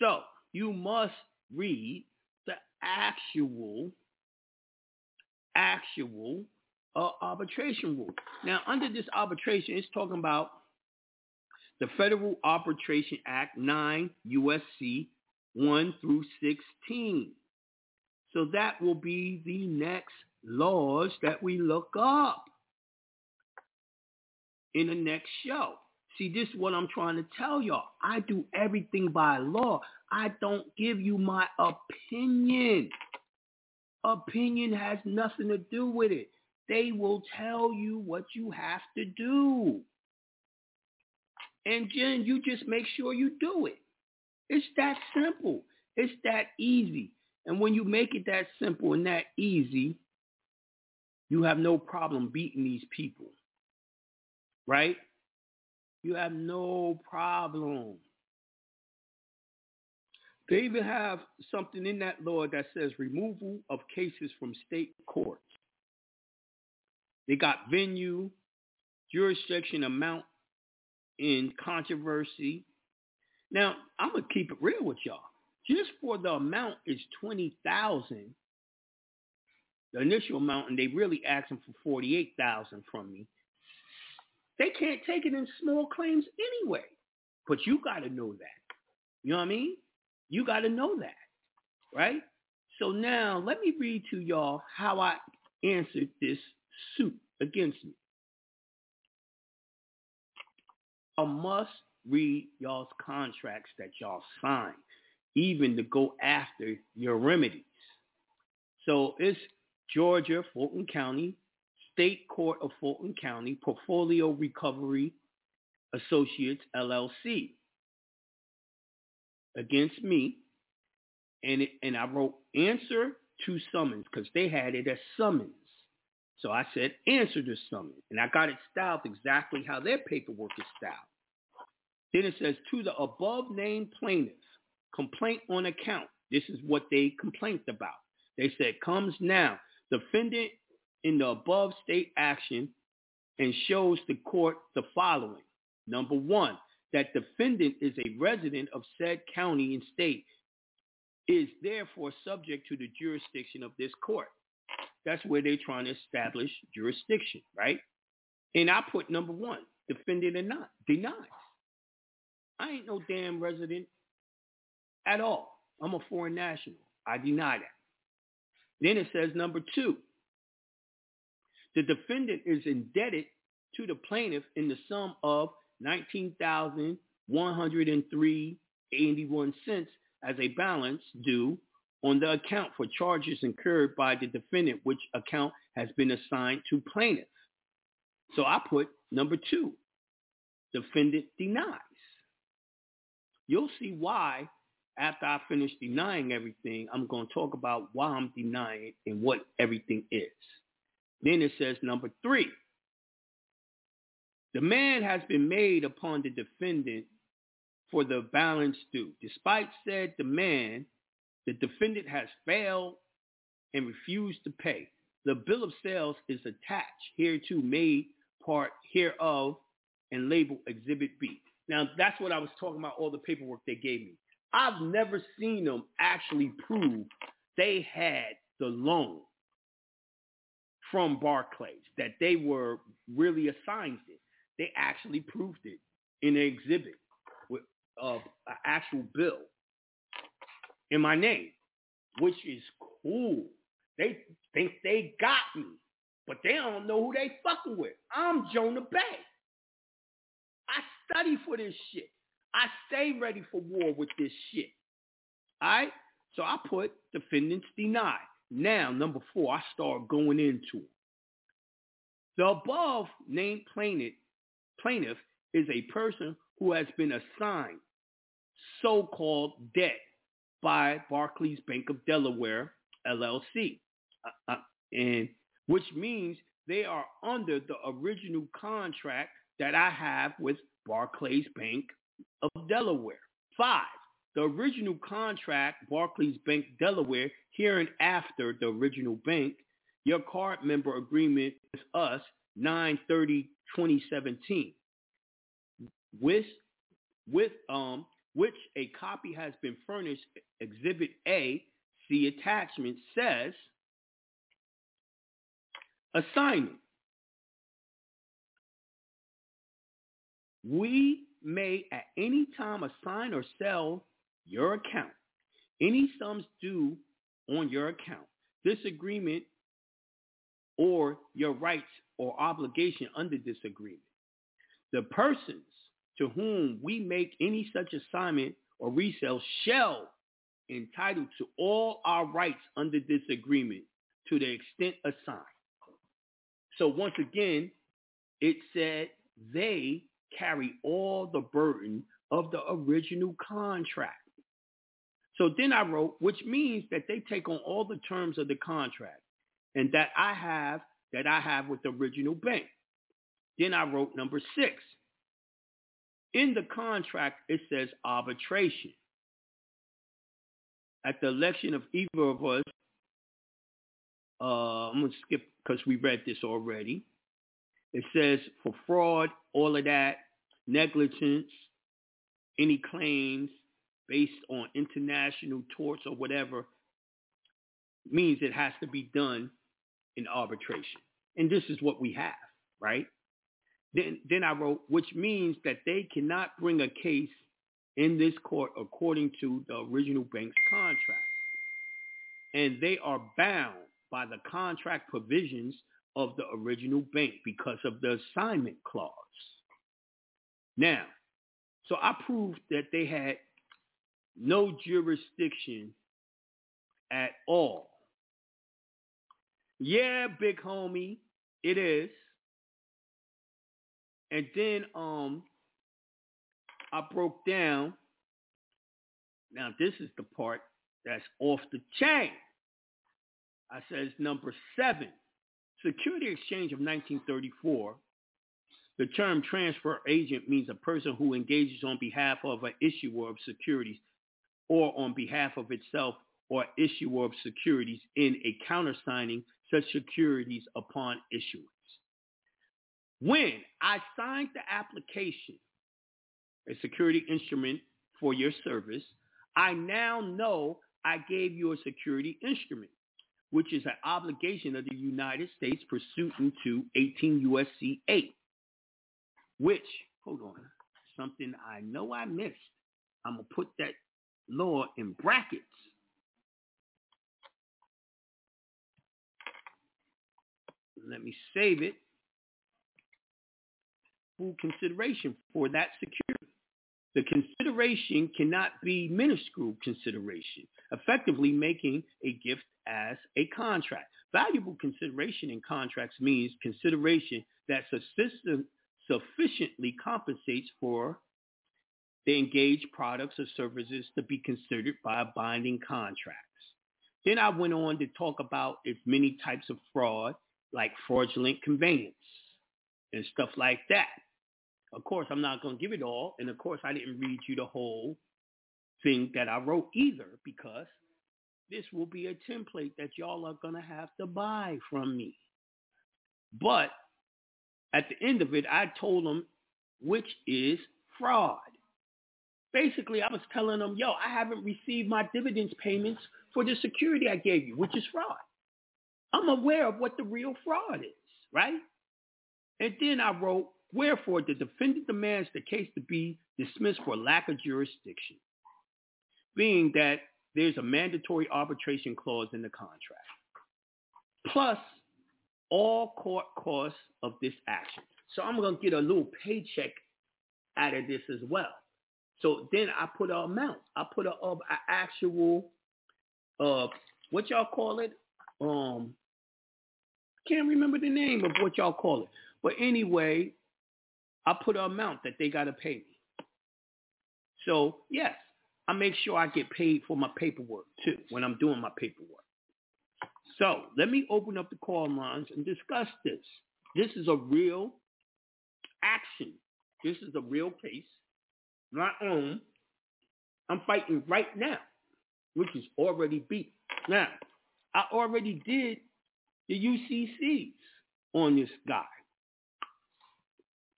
So you must read the actual, actual uh, arbitration rule. Now, under this arbitration, it's talking about the Federal Arbitration Act nine U S C one through sixteen. So that will be the next laws that we look up in the next show. See, this is what I'm trying to tell y'all. I do everything by law. I don't give you my opinion. Opinion has nothing to do with it. They will tell you what you have to do. And then you just make sure you do it. It's that simple. It's that easy. And when you make it that simple and that easy, you have no problem beating these people, right? You have no problem. They even have something in that law that says removal of cases from state courts. They got venue, jurisdiction, amount in controversy. Now, I'm going to keep it real with y'all. Just for the amount is twenty thousand dollars. The initial amount, and they really asking for forty-eight thousand dollars from me. They can't take it in small claims anyway. But you got to know that. You know what I mean? You got to know that, right? So now let me read to y'all how I answered this suit against me. I must read y'all's contracts that y'all sign, even to go after your remedies. So it's Georgia, Fulton County, State Court of Fulton County, Portfolio Recovery Associates, L L C, against me. And it, and I wrote answer to summons because they had it as summons. So I said, answer this summons. And I got it styled exactly how their paperwork is styled. Then it says, to the above-named plaintiff, complaint on account. This is what they complained about. They said, comes now, defendant in the above state action and shows the court the following. Number one, that defendant is a resident of said county and state, is therefore subject to the jurisdiction of this court. That's where they're trying to establish jurisdiction, right? And I put number one, defendant or not, denies. I ain't no damn resident at all. I'm a foreign national. I deny that. Then it says number two, the defendant is indebted to the plaintiff in the sum of nineteen thousand one hundred three dollars and eighty-one cents as a balance due on the account for charges incurred by the defendant, which account has been assigned to plaintiff. So I put number two, defendant denies. You'll see why after I finish denying everything, I'm going to talk about why I'm denying it and what everything is. Then it says number three, demand has been made upon the defendant for the balance due. Despite said demand, the defendant has failed and refused to pay. The bill of sales is attached hereto, made part hereof, and labeled Exhibit B. Now, that's what I was talking about, all the paperwork they gave me. I've never seen them actually prove they had the loan from Barclays, that they were really assigned it. They actually proved it in an exhibit with uh, an actual bill in my name, which is cool. They think they got me, but they don't know who they fucking with. I'm Jonah Bey. I study for this shit. I stay ready for war with this shit. All right? So I put defendants denied. Now, number four, I start going into it. The above named plaintiff, plaintiff is a person who has been assigned so-called debt by Barclays Bank of Delaware, L L C, uh, uh, and which means they are under the original contract that I have with Barclays Bank of Delaware. Five, the original contract, Barclays Bank Delaware, hereinafter the original bank, your card member agreement with us, nine thirty twenty seventeen, with, with, um, which a copy has been furnished, Exhibit A, C attachment, says, assignment. We may at any time assign or sell your account any sums due on your account. This agreement or your rights or obligation under this agreement. The persons to whom we make any such assignment or resale shall entitled to all our rights under this agreement to the extent assigned. So once again, it said they carry all the burden of the original contract. So then I wrote, which means that they take on all the terms of the contract and that I have, that I have with the original bank. Then I wrote number six. In the contract, it says arbitration. At the election of either of us, uh, I'm going to skip because we read this already. It says for fraud, all of that, negligence, any claims based on international torts or whatever, means it has to be done in arbitration. And this is what we have, right? Then then I wrote, which means that they cannot bring a case in this court according to the original bank's contract. And they are bound by the contract provisions of the original bank because of the assignment clause. Now, so I proved that they had no jurisdiction at all. Yeah, big homie, it is. And then um, I broke down. Now, this is the part that's off the chain. I says number seven. Security Exchange of nineteen thirty-four, the term transfer agent means a person who engages on behalf of an issuer of securities or on behalf of itself or issuer of securities in a countersigning such securities upon issuance. When I signed the application, a security instrument for your service, I now know I gave you a security instrument, which is an obligation of the United States pursuant to eighteen U S C eight, which, hold on, something I know I missed. I'm going to put that law in brackets. Let me save it. Full consideration for that security. The consideration cannot be minuscule consideration, effectively making a gift as a contract. Valuable consideration in contracts means consideration that sufficiently compensates for the engaged products or services to be considered by binding contracts. Then I went on to talk about its many types of fraud, like fraudulent conveyance and stuff like that. Of course, I'm not going to give it all. And of course, I didn't read you the whole thing that I wrote either, because this will be a template that y'all are going to have to buy from me. But at the end of it, I told them, which is fraud. Basically, I was telling them, yo, I haven't received my dividends payments for the security I gave you, which is fraud. I'm aware of what the real fraud is, right? And then I wrote, wherefore, the defendant demands the case to be dismissed for lack of jurisdiction, being that there's a mandatory arbitration clause in the contract, plus all court costs of this action. So I'm going to get a little paycheck out of this as well. So then I put an amount. I put an uh, actual, uh, what y'all call it? Um, can't remember the name of what y'all call it. But anyway, I put an amount that they got to pay me. So, yes, I make sure I get paid for my paperwork, too, when I'm doing my paperwork. So, let me open up the call lines and discuss this. This is a real action. This is a real case. My own. I'm fighting right now, which is already beat. Now, I already did the U C Cs on this guy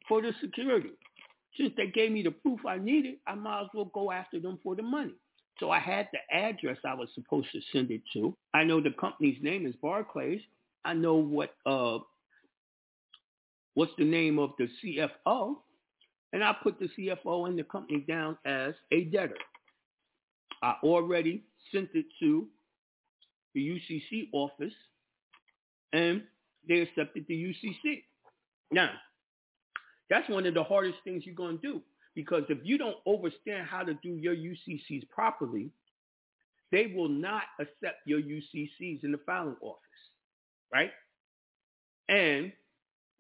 for the security. Since they gave me the proof I needed, I might as well go after them for the money. So I had the address I was supposed to send it to. I know the company's name is Barclays. I know what uh, what's the name of the C F O, and I put the C F O and the company down as a debtor. I already sent it to the U C C office, and they accepted the U C C. Now, that's one of the hardest things you're going to do, because if you don't understand how to do your U C Cs properly, they will not accept your U C Cs in the filing office, right? And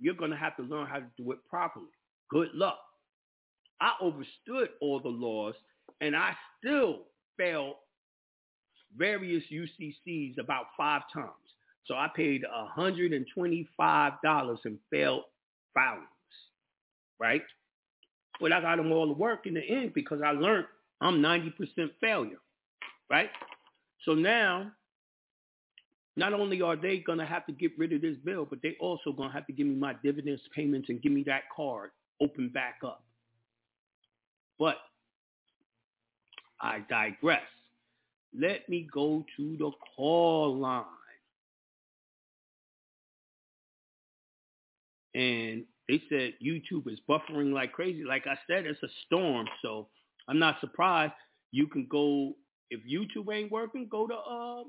you're going to have to learn how to do it properly. Good luck. I overstood all the laws, and I still failed various U C Cs about five times. So I paid one hundred twenty-five dollars in failed filings. Right? But I got them all to work in the end, because I learned I'm ninety percent failure. Right? So now, not only are they going to have to get rid of this bill, but they also going to have to give me my dividends payments and give me that card open back up. But I digress. Let me go to the call line. And they said YouTube is buffering like crazy. Like I said, it's a storm, so I'm not surprised. You can go, if YouTube ain't working, go to uh,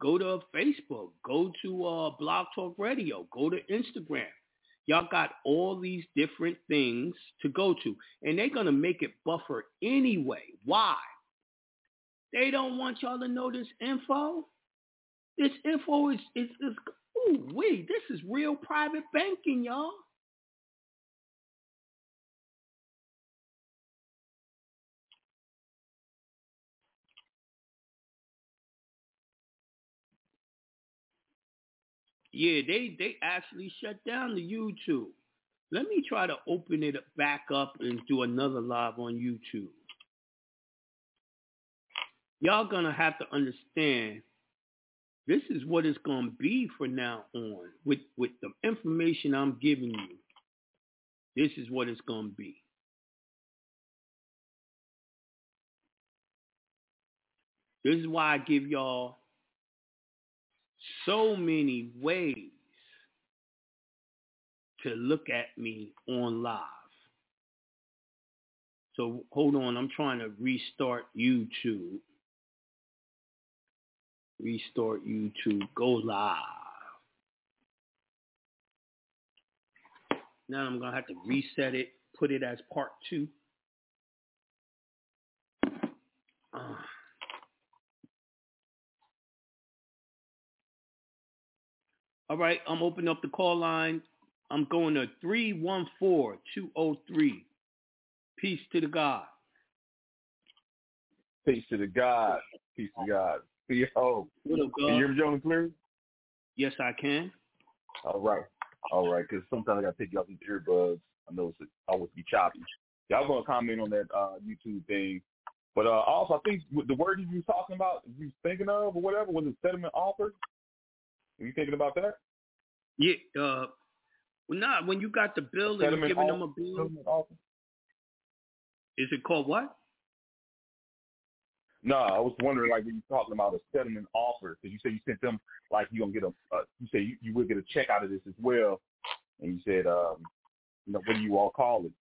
go to Facebook, go to uh, Blog Talk Radio, go to Instagram. Y'all got all these different things to go to, and they're gonna make it buffer anyway. Why? They don't want y'all to know this info. This info is is is. Ooh, wee, this is real private banking, y'all. Yeah, they, they actually shut down the YouTube. Let me try to open it back up and do another live on YouTube. Y'all going to have to understand this is what it's going to be from now on. With, with the information I'm giving you, this is what it's going to be. This is why I give y'all so many ways to look at me on live. So hold on, I'm trying to restart YouTube. Restart YouTube, go live. Now I'm gonna have to reset it, put it as part two. Uh. All right, I'm opening up the call line. I'm going to three one four, two oh three. Peace to the God. Peace to the God. Peace to God. Yo. What up, God? Can you hear me, Jonah, clear? Yes, I can. All right. All right, because sometimes I got to pick you up these earbuds. I know it's always be choppy. Y'all going to comment on that uh, YouTube thing. But uh, also, I think the word you were talking about, you were thinking of or whatever, was it settlement offer? Are you thinking about that? Yeah. Uh, well, nah, when you got the bill and you're giving them a bill. Is it called what? No, nah, I was wondering, like, when you're talking about a settlement offer, because you said you sent them, like, you're going to get a, uh, you said you, you would get a check out of this as well. And you said, um, you know, what do you all call it?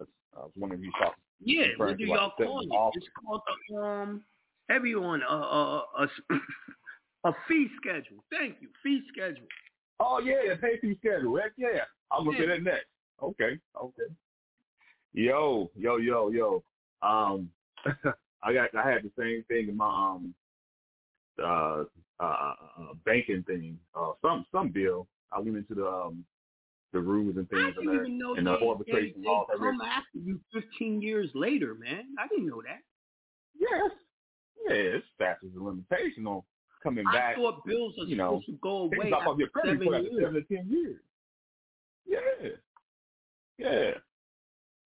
I was wondering if you talked. Yeah, what do y'all call it? Offer. It's called, the, um, everyone, uh, uh, uh, uh a fee schedule. Thank you. Fee schedule. Oh, yeah. Pay fee schedule. Heck, yeah. I'm going to get that next. Okay. Okay. Yo, yo, yo, yo. Um, I got, I had the same thing in my, um, uh, uh, uh banking thing. Uh, some, some bill. I went into the, um, the rules and things. I didn't even know and they, the they, they law come after you fifteen years later, man. I didn't know that. Yes. Yeah, it's statutes of limitation on coming back. I thought bills are you know, supposed to go away after your seven, years. seven to ten years. Yeah, yeah,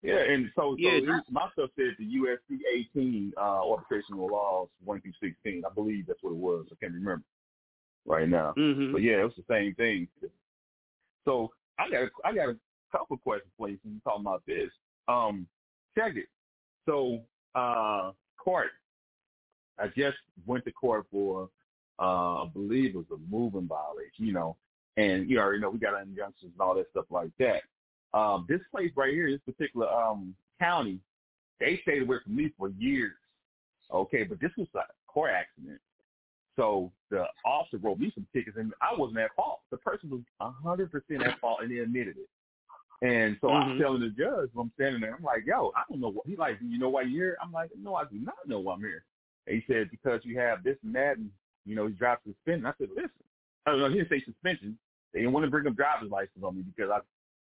yeah. And so, yeah, so my stuff said the U S C eighteen uh, Organizational Laws one through sixteen. I believe that's what it was. I can't remember right now. Mm-hmm. But yeah, it was the same thing. So I got a, I got a couple questions for you. You talking about this? Um, check it. So uh, court. I just went to court for. Uh, I believe it was a moving violation, you know, and you already know we got injunctions and all that stuff like that. Um, this place right here, this particular um, county, they stayed away from me for years, okay, but this was a car accident. So the officer wrote me some tickets, and I wasn't at fault. The person was one hundred percent at fault, and they admitted it. And so mm-hmm. I'm telling the judge when I'm standing there, I'm like, yo, I don't know what, he's like, you know why you're here? I'm like, no, I do not know why I'm here. And he said, because you have this and that and you know, he dropped suspension. I said, listen, I don't know. He didn't say suspension. They didn't want to bring up driver's license on me because I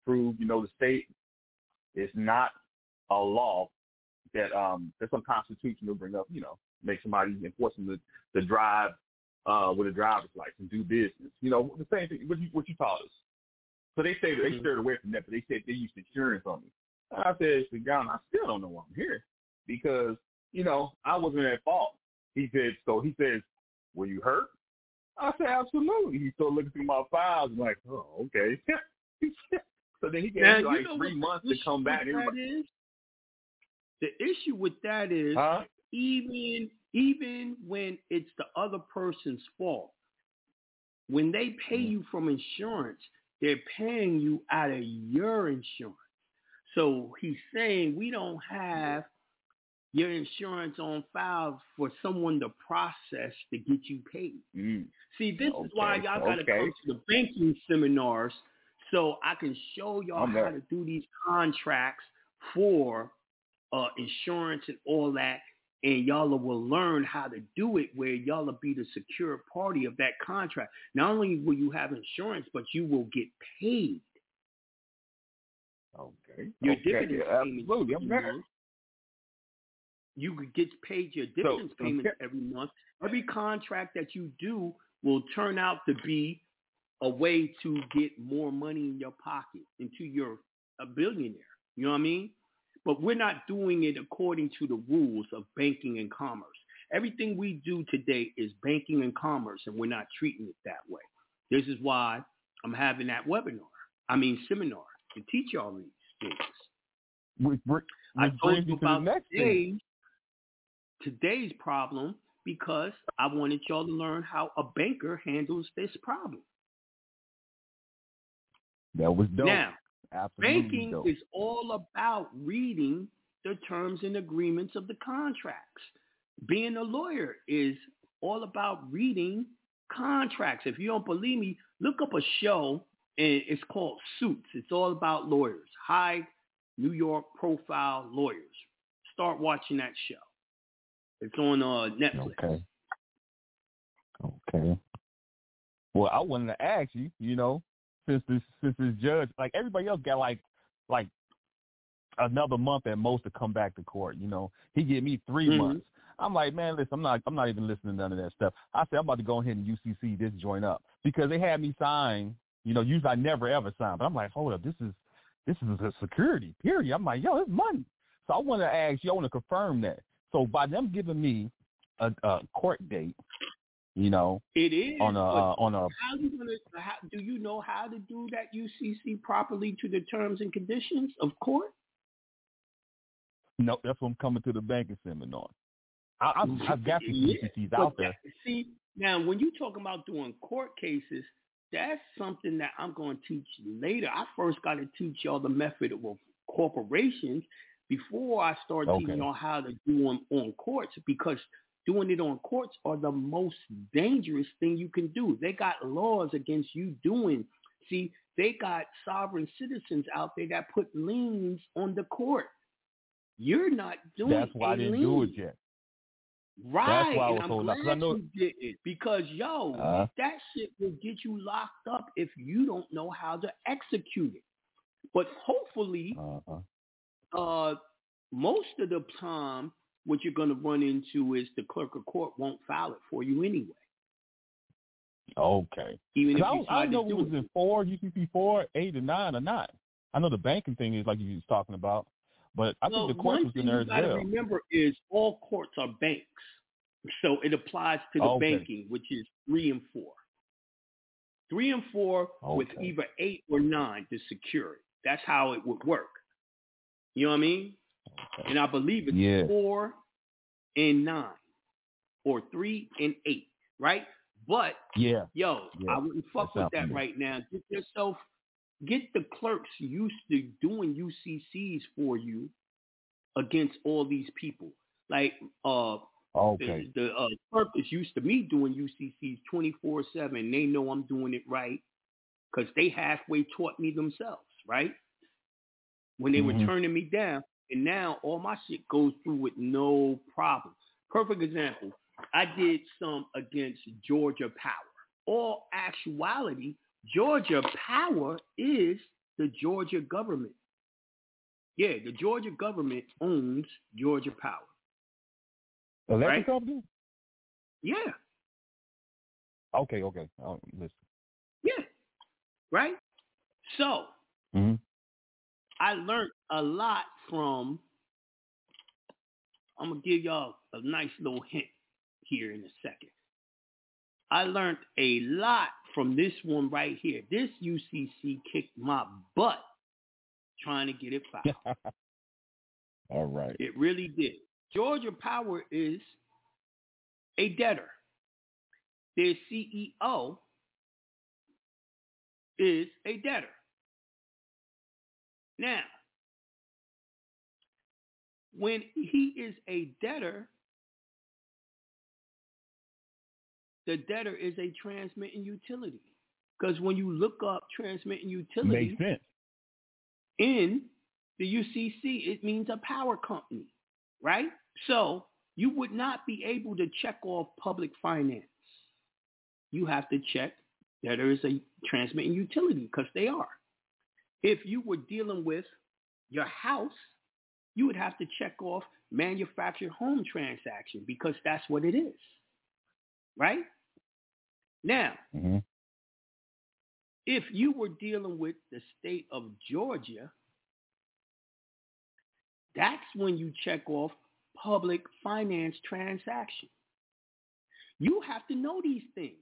proved, you know, the state is not a law that um, that's unconstitutional to bring up, you know, make somebody enforce them to, to drive uh, with a driver's license, do business. You know, the same thing, what you, what you taught us. So they say mm-hmm. they steered away from that, but they said they used insurance on me. And I said, God, I still don't know why I'm here because, you know, I wasn't at fault. He said, so he says, were you hurt? I said, absolutely. He started looking through my files. I'm like, oh, okay. So then he gave now, me like you know three months to come back. Is, the issue with that is huh? even even when it's the other person's fault, when they pay mm-hmm. you from insurance, they're paying you out of your insurance. So he's saying we don't have your insurance on file for someone to process to get you paid. Mm. See, this okay. is why y'all got to okay. come to the banking seminars so I can show y'all I'm how there. to do these contracts for uh, insurance and all that, and y'all will learn how to do it where y'all will be the secure party of that contract. Not only will you have insurance, but you will get paid. Okay. Your okay. dividend yeah, absolutely. I'm there. You could get paid your dividends so, payments okay. every month. Every contract that you do will turn out to be a way to get more money in your pocket until you're a billionaire. You know what I mean? But we're not doing it according to the rules of banking and commerce. Everything we do today is banking and commerce, and we're not treating it that way. This is why I'm having that webinar, I mean seminar, to teach y'all these things. Which, which I told you about to today, today's problem because I wanted y'all to learn how a banker handles this problem. That was dope. Now, absolutely banking dope. Is all about reading the terms and agreements of the contracts. Being a lawyer is all about reading contracts. If you don't believe me, look up a show, and it's called Suits. It's all about lawyers, high New York profile lawyers. Start watching that show. It's on uh, Netflix. Okay. Okay. Well, I wanted to ask you, you know, since this since this judge, like everybody else got like like another month at most to come back to court. You know, he gave me three mm-hmm. months. I'm like, man, listen, I'm not I'm not even listening to none of that stuff. I said, I'm about to go ahead and U C C this joint up because they had me sign, you know, usually I never ever sign, but I'm like, hold up, this is this is a security, period. I'm like, yo, it's money. So I want to ask you, I want to confirm that. So by them giving me a, a court date, you know, it is on a, uh, on a, how you gonna, how, do you know how to do that U C C properly to the terms and conditions of court? No, that's what I'm coming to the banking seminar. I, I've, I've got these U C Cs out there. See, now when you talking about doing court cases, that's something that I'm going to teach you later. I first got to teach y'all the method of corporations before I start okay. teaching y'all how to do them on courts, because doing it on courts are the most dangerous thing you can do. They got laws against you doing. See, they got sovereign citizens out there that put liens on the court. You're not doing That's why I didn't lien. do it yet. Right, That's why I was I'm glad up, I know... you didn't, because, yo, uh-huh. that shit will get you locked up if you don't know how to execute it. But hopefully, uh-huh. uh, most of the time, what you're going to run into is the clerk of court won't file it for you anyway. Okay. Even if I, I don't know if it was in four, U C C four, eight, or nine or not. I know the banking thing is like you was talking about. But I well, think the court was in there as well. One thing you got to remember is all courts are banks. So it applies to the okay. banking, which is three and four. Three and four okay. with either eight or nine to secure it. That's how it would work. You know what I mean? Okay. And I believe it's yeah. four and nine or three and eight, right? But, yeah. yo, yeah. I wouldn't fuck That's with that right it. now. Get yourself... Get the clerks used to doing U C Cs for you against all these people. Like uh, okay. the, the uh, clerk is used to me doing U C Cs twenty-four seven. They know I'm doing it right because they halfway taught me themselves, right? When they mm-hmm. were turning me down. And now all my shit goes through with no problem. Perfect example. I did some against Georgia Power. All actuality, Georgia Power is the Georgia government. Yeah, the Georgia government owns Georgia Power. Electric right? company? Yeah. Okay, okay. I'll listen. Yeah, right? So, mm-hmm. I learned a lot from, I'm going to give y'all a nice little hint here in a second. I learned a lot from this one right here. This U C C kicked my butt trying to get it filed. All right. It really did. Georgia Power is a debtor. Their C E O is a debtor. Now, when he is a debtor, the debtor is a transmitting utility, because when you look up transmitting utility Makes sense. in the U C C, it means a power company, right? So you would not be able to check off public finance. You have to check debtor is a transmitting utility because they are. If you were dealing with your house, you would have to check off manufactured home transaction because that's what it is, right? Now, mm-hmm. If you were dealing with the state of Georgia, that's when you check off public finance transaction. You have to know these things.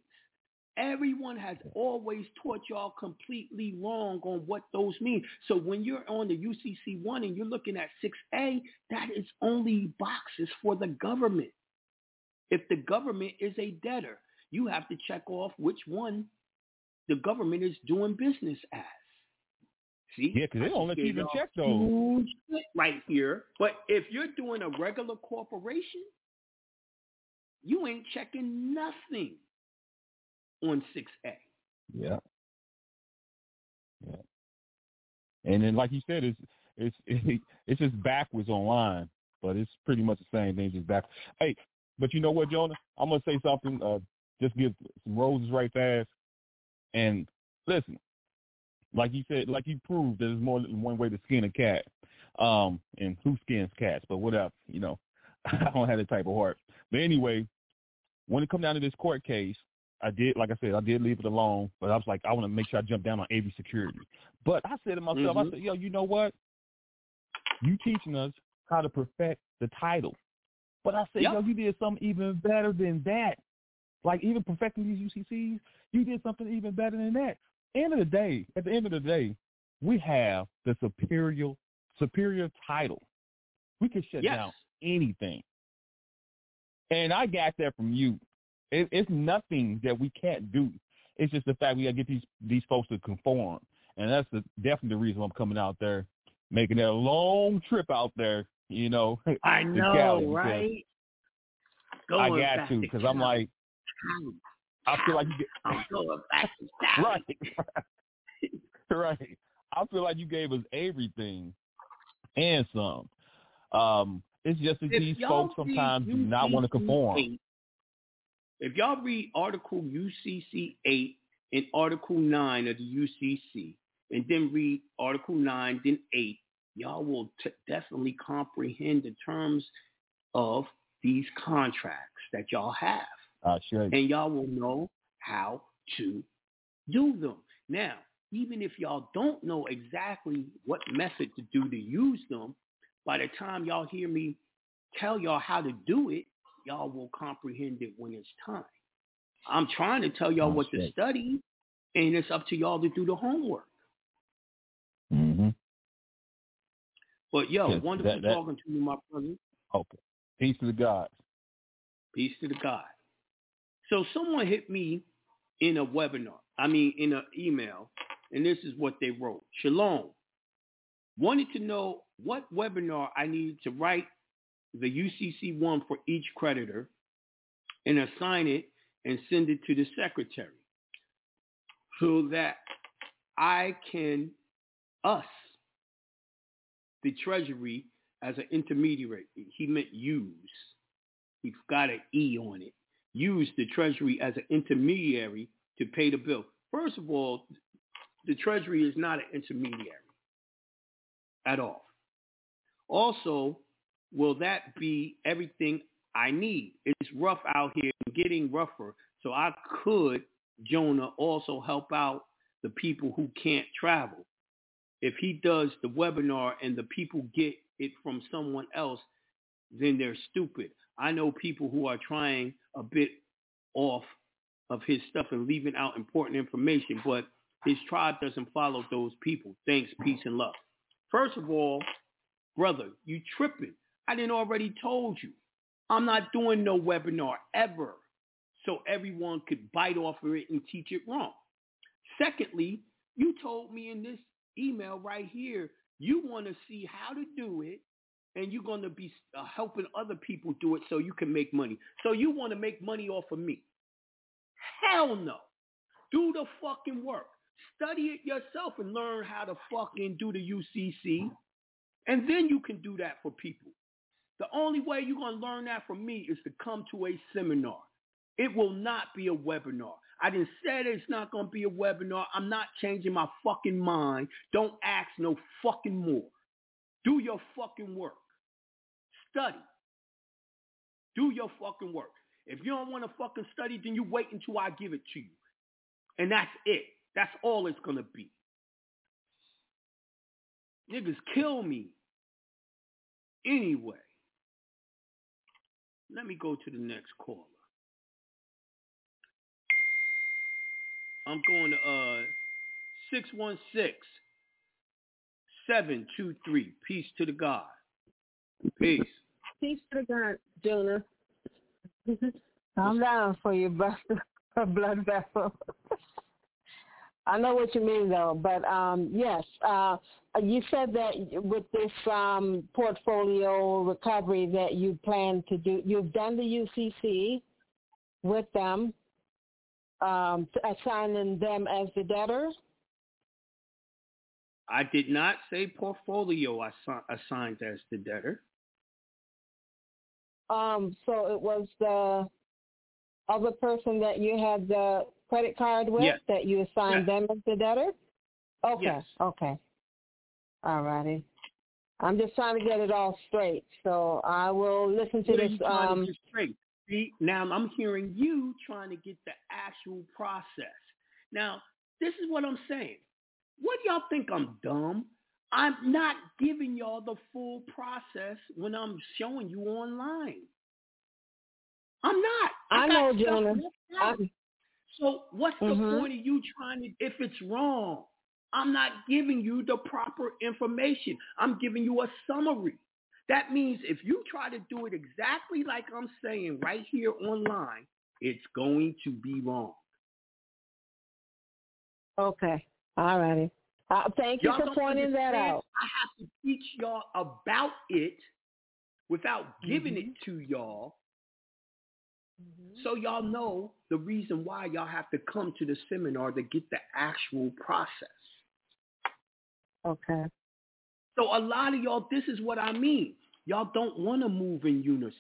Everyone has always taught y'all completely wrong on what those mean. So when you're on the U C C one and you're looking at six A, that is only boxes for the government. If the government is a debtor, you have to check off which one the government is doing business as. See? Yeah, because they don't let you even check those. Right here. But if you're doing a regular corporation, you ain't checking nothing on six A. Yeah. Yeah. And then, like you said, it's it's it's just backwards online, but it's pretty much the same thing, just backwards. Hey, but you know what, Jonah? I'm gonna say something. Uh, just give some roses right fast. And listen, like you said, like you proved, there's more than one way to skin a cat. Um, and who skins cats? But whatever, you know, I don't have that type of heart. But anyway, when it comes down to this court case, I did, like I said, I did leave it alone, but I was like, I want to make sure I jump down on every security. But I said to myself, mm-hmm. I said, yo, you know what? You teaching us how to perfect the title. But I said, yep. yo, you did something even better than that. Like even perfecting these U C Cs, you did something even better than that. End of the day, at the end of the day, we have the superior superior title. We can shut yes. down anything. And I got that from you. It, it's nothing that we can't do. It's just the fact we got to get these, these folks to conform. And that's the, definitely the reason I'm coming out there, making that long trip out there, you know. I know, Cali, right? I got to, because I'm like, I feel like you get, I'm going back to Cali. Right, right, right. I feel like you gave us everything and some. Um, it's just that if these folks sometimes do not want to conform. If y'all read Article U C C eight and Article nine of the U C C, and then read Article nine, then eight, y'all will t- definitely comprehend the terms of these contracts that y'all have. Uh, sure. And y'all will know how to do them. Now, even if y'all don't know exactly what method to do to use them, by the time y'all hear me tell y'all how to do it, y'all will comprehend it when it's time. I'm trying to tell y'all what to study, and it's up to y'all to do the homework. Mm-hmm. But, yo, wonderful that, that, talking to you, my brother. Okay. Peace to the gods. Peace to the gods. So someone hit me in a webinar, I mean in an email, and this is what they wrote. Shalom. Wanted to know what webinar I needed to write the U C C one for each creditor and assign it and send it to the secretary so that I can, us, the treasury as an intermediary, he meant use, he's got an E on it, use the treasury as an intermediary to pay the bill. First of all, the treasury is not an intermediary at all. Also, will that be everything I need? It's rough out here, getting rougher. So I could, Jonah, also help out the people who can't travel. If he does the webinar and the people get it from someone else, then they're stupid. I know people who are trying a bit off of his stuff and leaving out important information, but his tribe doesn't follow those people. Thanks, peace, and love. First of all, brother, you tripping. I didn't already told you. I'm not doing no webinar ever so everyone could bite off of it and teach it wrong. Secondly, you told me in this email right here, you want to see how to do it and you're going to be uh, helping other people do it so you can make money. So you want to make money off of me. Hell no. Do the fucking work. Study it yourself and learn how to fucking do the U C C. And then you can do that for people. The only way you're going to learn that from me is to come to a seminar. It will not be a webinar. I didn't say it's not going to be a webinar. I'm not changing my fucking mind. Don't ask no fucking more. Do your fucking work. Study. Do your fucking work. If you don't want to fucking study, then you wait until I give it to you. And that's it. That's all it's going to be. Niggas kill me. Anyway, let me go to the next caller. I'm going to uh six one six, seven two three. Peace to the God. Peace. Peace to the God, Jonah. I'm down for you, Buster. A blood vessel. I know what you mean, though, but um, yes, uh, you said that with this um, portfolio recovery that you plan to do, you've done the U C C with them, um, assigning them as the debtor? I did not say portfolio assi- assigned as the debtor. Um, so it was the other person that you had the credit card with, yes, that you assigned, yes, them as the debtor? Okay. Yes. Okay. All righty. I'm just trying to get it all straight. So I will listen to what this. Are you trying um, to get straight? See, now I'm hearing you trying to get the actual process. Now, this is what I'm saying. What do y'all think? I'm dumb? I'm not giving y'all the full process when I'm showing you online. I'm not. I, I know, Jonah. So what's the mm-hmm. point of you trying to, if it's wrong? I'm not giving you the proper information. I'm giving you a summary. That means if you try to do it exactly like I'm saying right here online, it's going to be wrong. Okay. All righty. Uh, thank y'all you for pointing that out. I have to teach y'all about it without giving mm-hmm. it to y'all. Mm-hmm. So y'all know the reason why y'all have to come to the seminar to get the actual process. Okay. So a lot of y'all, this is what I mean. Y'all don't want to move in unison.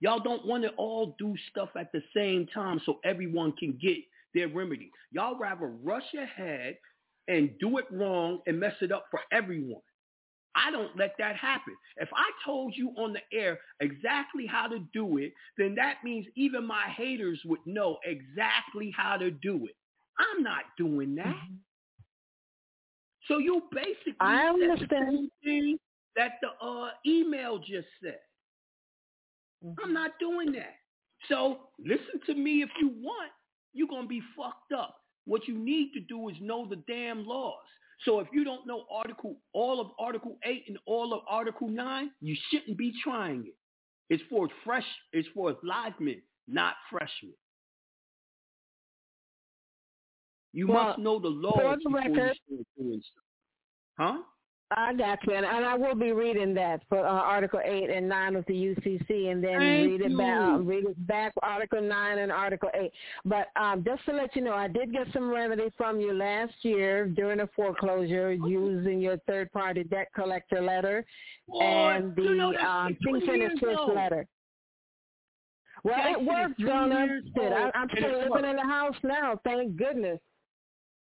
Y'all don't want to all do stuff at the same time so everyone can get their remedy. Y'all rather rush ahead and do it wrong and mess it up for everyone. I don't let that happen. If I told you on the air exactly how to do it, then that means even my haters would know exactly how to do it. I'm not doing that. Mm-hmm. So you basically I understand the same thing that the uh, email just said. Mm-hmm. I'm not doing that. So listen to me if you want. You're going to be fucked up. What you need to do is know the damn laws. So if you don't know article all of Article eight and all of Article nine, you shouldn't be trying it. It's for fresh. It's for live men, not freshmen. You well, must know the laws. For the record, doing huh? I got you, and I will be reading that for uh, Article eight and nine of the U C C, and then Thank read it you. back. Uh, read it back, Article nine and Article eight. But um, just to let you know, I did get some remedy from you last year during a foreclosure okay. using your third-party debt collector letter what? and the you know, um, fee-finished letter. Well, that's it worked, Jonah. I, I'm still living worked. in the house now. Thank goodness.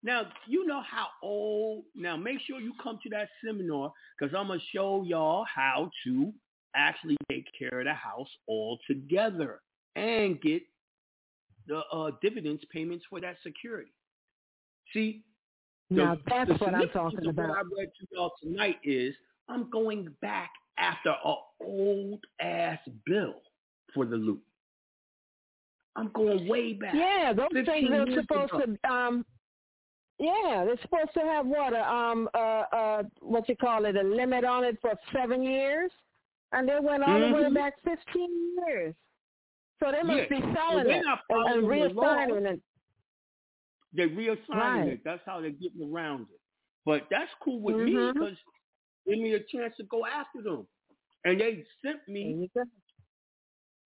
Now, you know how old, now make sure you come to that seminar because I'm going to show y'all how to actually take care of the house all together and get the uh, dividends payments for that security. See, now the, that's the what I'm talking about. What I read to y'all tonight is I'm going back after an old-ass bill for the loop. I'm going way back. Yeah, those things are supposed ago. to... Um, Yeah, they're supposed to have what a um uh uh what you call it a limit on it for seven years, and they went all mm-hmm. the way back fifteen years. So they must yeah. be selling it and reassigning it. They're reassigning right. it. That's how they're getting around it. But that's cool with mm-hmm. me because give me a chance to go after them, and they sent me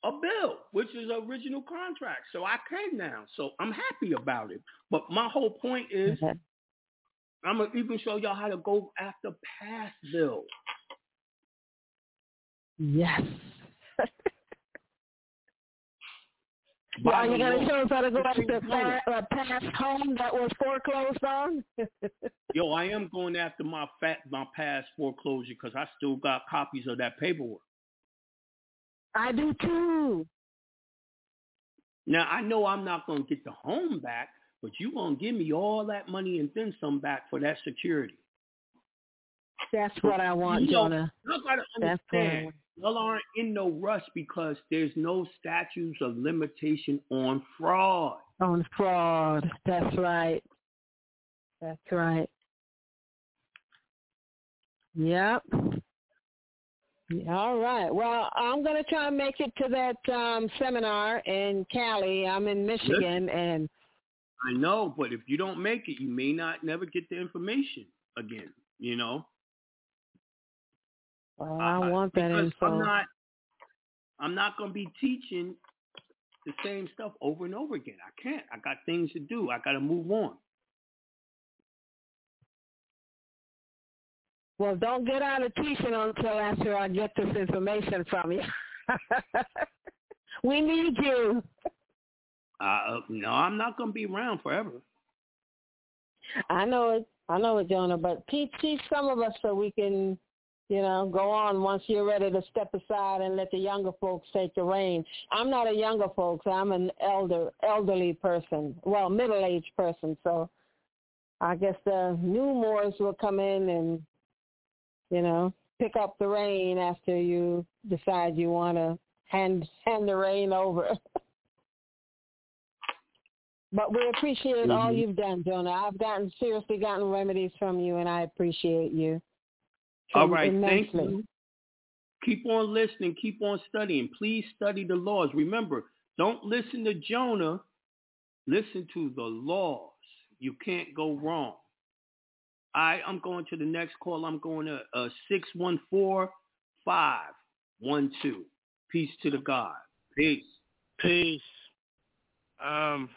a bill, which is an original contract. So I can now. So I'm happy about it. But my whole point is okay. I'm going to even show y'all how to go after past bills. Yes. Well, are you going to show us how to go after pa- uh, past home that was foreclosed on? Yo, I am going after my, fat, my past foreclosure because I still got copies of that paperwork. I do too. Now, I know I'm not going to get the home back, but you won't give me all that money and then some back for that security. That's what I want, you know, Jonah. Y'all got to understand, y'all aren't in no rush because there's no statutes of limitation on fraud. On fraud. That's right. That's right. Yep. All right. Well, I'm going to try and make it to that um, seminar in Cali. I'm in Michigan. Yes. and I know, but if you don't make it, you may not never get the information again, you know. Well, I, I want that info. I'm not, I'm not going to be teaching the same stuff over and over again. I can't. I got things to do. I got to move on. Well, don't get out of teaching until after I get this information from you. We need you. Uh, no, I'm not going to be around forever. I know it. I know it, Jonah, but teach, teach some of us so we can, you know, go on once you're ready to step aside and let the younger folks take the reins. I'm not a younger folks. I'm an elder, elderly person, well, middle-aged person. So I guess the new Moors will come in and, you know, pick up the reins after you decide you want to hand hand the reins over. But we appreciate mm-hmm. all you've done, Jonah. I've gotten seriously gotten remedies from you, and I appreciate you. All right, immensely. Thank you. Keep on listening. Keep on studying. Please study the laws. Remember, don't listen to Jonah. Listen to the laws. You can't go wrong. I, I'm going to the next call. I'm going to uh, six one four, five one two. Peace to the God. Peace. Peace. Um,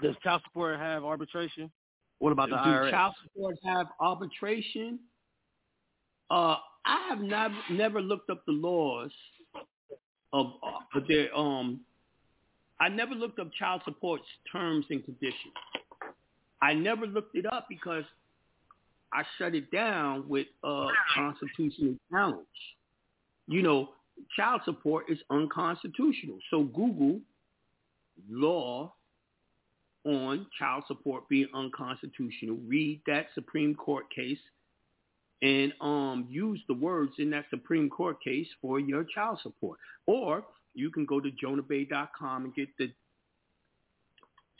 does child support have arbitration? What about the I R S? Does child support have arbitration? Uh, I have not, never looked up the laws of uh, their, um. I never looked up child support's terms and conditions. I never looked it up because I shut it down with uh, constitutional challenge. You know, child support is unconstitutional. So Google law on child support being unconstitutional. Read that Supreme Court case and um, use the words in that Supreme Court case for your child support. Or you can go to jonah bey dot com and get the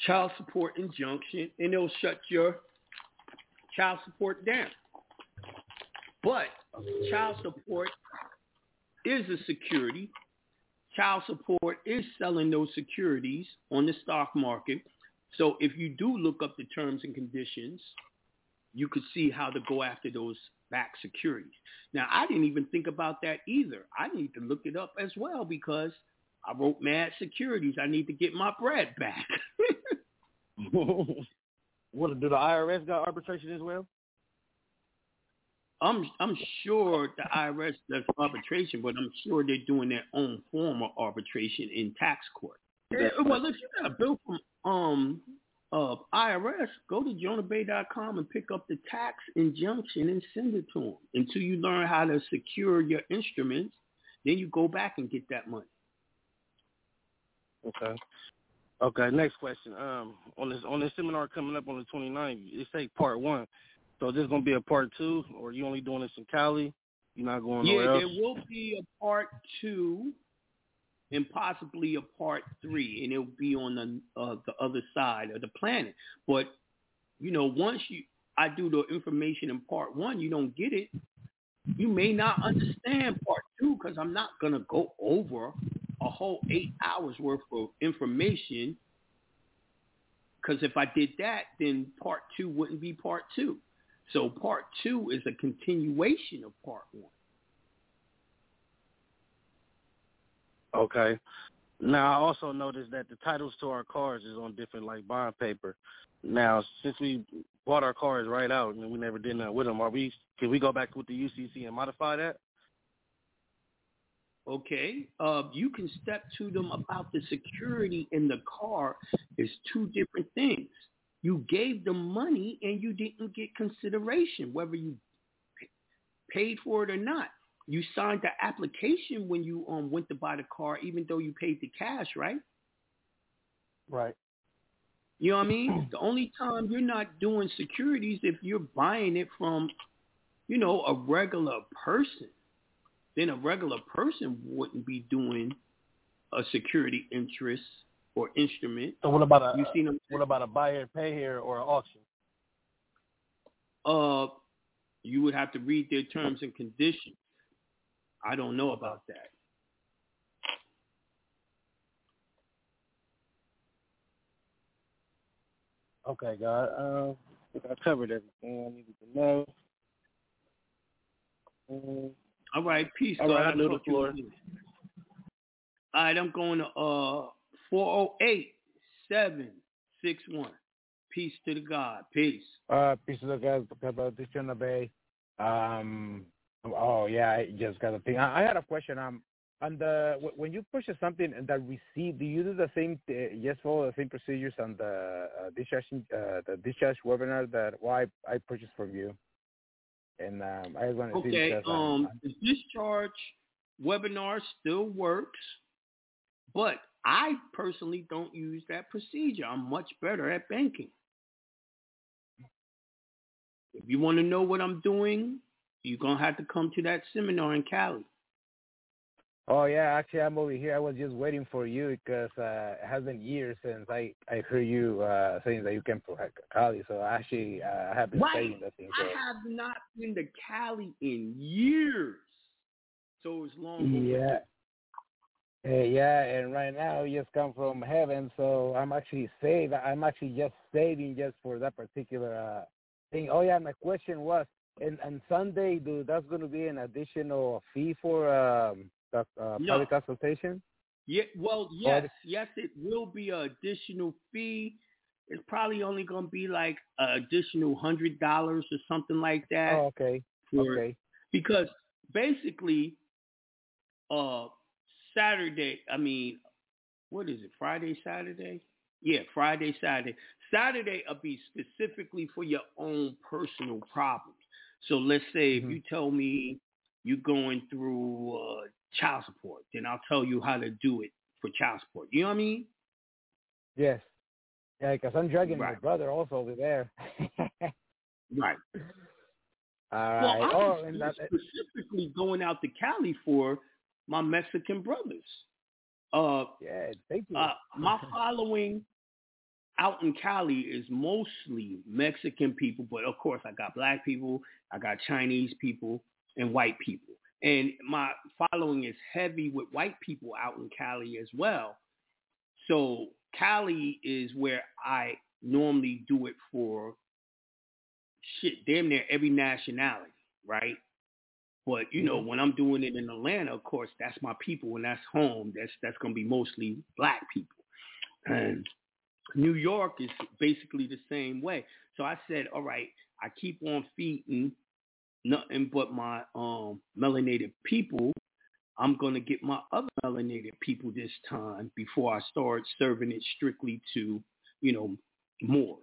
child support injunction, and it'll shut your child support down. But child support is a security. Child support is selling those securities on the stock market. So if you do look up the terms and conditions, you could see how to go after those back securities. Now, I didn't even think about that either. I need to look it up as well because I wrote mad securities. I need to get my bread back. What, do the I R S got arbitration as well? I'm I'm sure the I R S does arbitration, but I'm sure they're doing their own form of arbitration in tax court. Yeah, well, if you got a bill from um uh, I R S, go to jonah bey dot com and pick up the tax injunction and send it to them until you learn how to secure your instruments. Then you go back and get that money. Okay. Okay, next question. Um, on this on this seminar coming up on the twenty-ninth, it's like part one. So this is going to be a part two, or are you only doing this in Cali? You're not going yeah, nowhere else? Yeah, there will be a part two and possibly a part three, and it'll be on the, uh, the other side of the planet. But, you know, once you I do the information in part one, you don't get it. You may not understand part two because I'm not going to go over a whole eight hours worth of information, because if I did that, then part two wouldn't be part two. So part two is a continuation of part one. Okay. Now, I also noticed that the titles to our cars is on different, like, bond paper. Now, since we bought our cars right out and we never did nothing with them, are we, can we go back with the U C C and modify that? Okay, uh, you can step to them about the security in the car is two different things. You gave them money and you didn't get consideration, whether you paid for it or not. You signed the application when you um, went to buy the car, even though you paid the cash, right? Right. You know what I mean? The only time you're not doing securities if you're buying it from, you know, a regular person. Then a regular person wouldn't be doing a security interest or instrument. So what about a you seen them? What about a buy here, pay here, or an auction? Uh, you would have to read their terms and conditions. I don't know about that. Okay, God. Uh, I think I covered everything I needed to know. Um, All right, peace. All right, I know the floor. All right, I'm going to uh four oh eight, seven six one. Peace to the God. Peace. Uh, peace to the God. This is Jonah Bey. Um. Oh yeah, I just got a thing. I, I had a question. Um, on the w- when you purchase something and that receipt, do you do the same? T- yes, follow the same procedures on the uh, discharge uh, the discharge webinar that well, I I purchased from you. And um, I want to okay, see Okay, um, the discharge webinar still works, but I personally don't use that procedure. I'm much better at banking. If you want to know what I'm doing, you're going to have to come to that seminar in Cali. Oh, yeah. Actually, I'm over here. I was just waiting for you because uh, it has been years since I, I heard you uh, saying that you came to Cali. So, actually, uh, I have been right. saying that thing. So. I have not been to Cali in years. So, it's long yeah. Uh, yeah, and right now I just come from heaven. So, I'm actually saved. I'm actually just saving just for that particular uh, thing. Oh, yeah. My question was, and, and Sunday, dude, that's going to be an additional fee for um, that uh, no. private consultation? Yeah, well, yes, oh, yes, it will be an additional fee. It's probably only going to be like an additional one hundred dollars or something like that. Oh, okay. For, okay. Because basically, uh, Saturday, I mean, what is it, Friday, Saturday? Yeah, Friday, Saturday. Saturday will be specifically for your own personal problems. So let's say if mm-hmm. you tell me you're going through uh, child support, then I'll tell you how to do it for child support. You know what I mean? Yes. Yeah, because I'm dragging right. my brother also over there. right. All right. Well, oh, I'm and specifically that... going out to Cali for my Mexican brothers. Uh, yeah, thank you. Uh, my following out in Cali is mostly Mexican people, but of course I got black people, I got Chinese people, and white people. And my following is heavy with white people out in Cali as well. So Cali is where I normally do it for shit, damn near every nationality, right? But, you know, when I'm doing it in Atlanta, of course, that's my people and that's home. That's that's going to be mostly black people. And New York is basically the same way. So I said, all right, I keep on feeding nothing but my um, melanated people. I'm going to get my other melanated people this time before I start serving it strictly to, you know, Moors.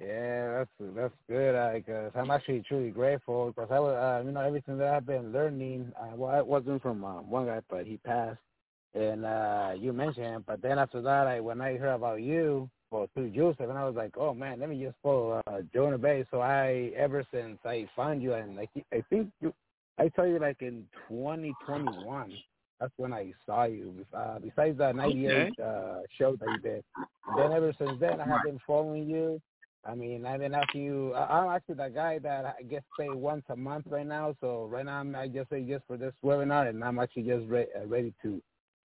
Yeah, that's that's good. I guess I'm actually truly grateful because I was, uh, you know, everything that I've been learning. Uh, well, I wasn't from uh, one guy, but he passed, and uh, you mentioned him. But then after that, I when I heard about you, well, through Joseph, and I was like, oh man, let me just follow uh, Jonah Bey. So I, ever since I found you, and like I think you, I saw you like in twenty twenty-one. That's when I saw you, uh, besides that ninety-eight okay. uh, show that you did. And then ever since then, I have been following you. I mean, I've been after you. I'm actually the guy that I guess pay once a month right now. So right now, I'm, I just say yes for this webinar, and I'm actually just re- ready to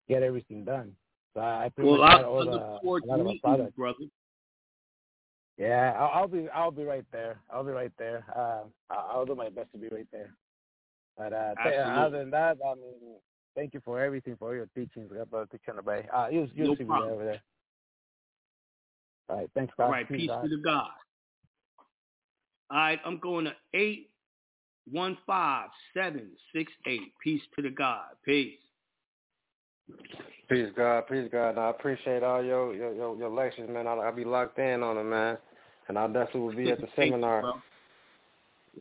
get everything done. So I pretty well, much got all the, a lot of product. Brother. Yeah, I'll, I'll be, I'll be right there. I'll be right there. Uh, I'll do my best to be right there. But uh, th- other than that, I mean, thank you for everything, for your teachings, brother. Teaching away. Uh, you, you no see problem. Me over there. All right, thanks, God. All right, peace, peace God. To the God. All right, I'm going to eight one five, seven six eight. Peace to the God. Peace. Peace, God. Peace, God. I appreciate all your your, your, your lectures, man. I'll, I'll be locked in on them, man. And I definitely will be at the seminar. Bro.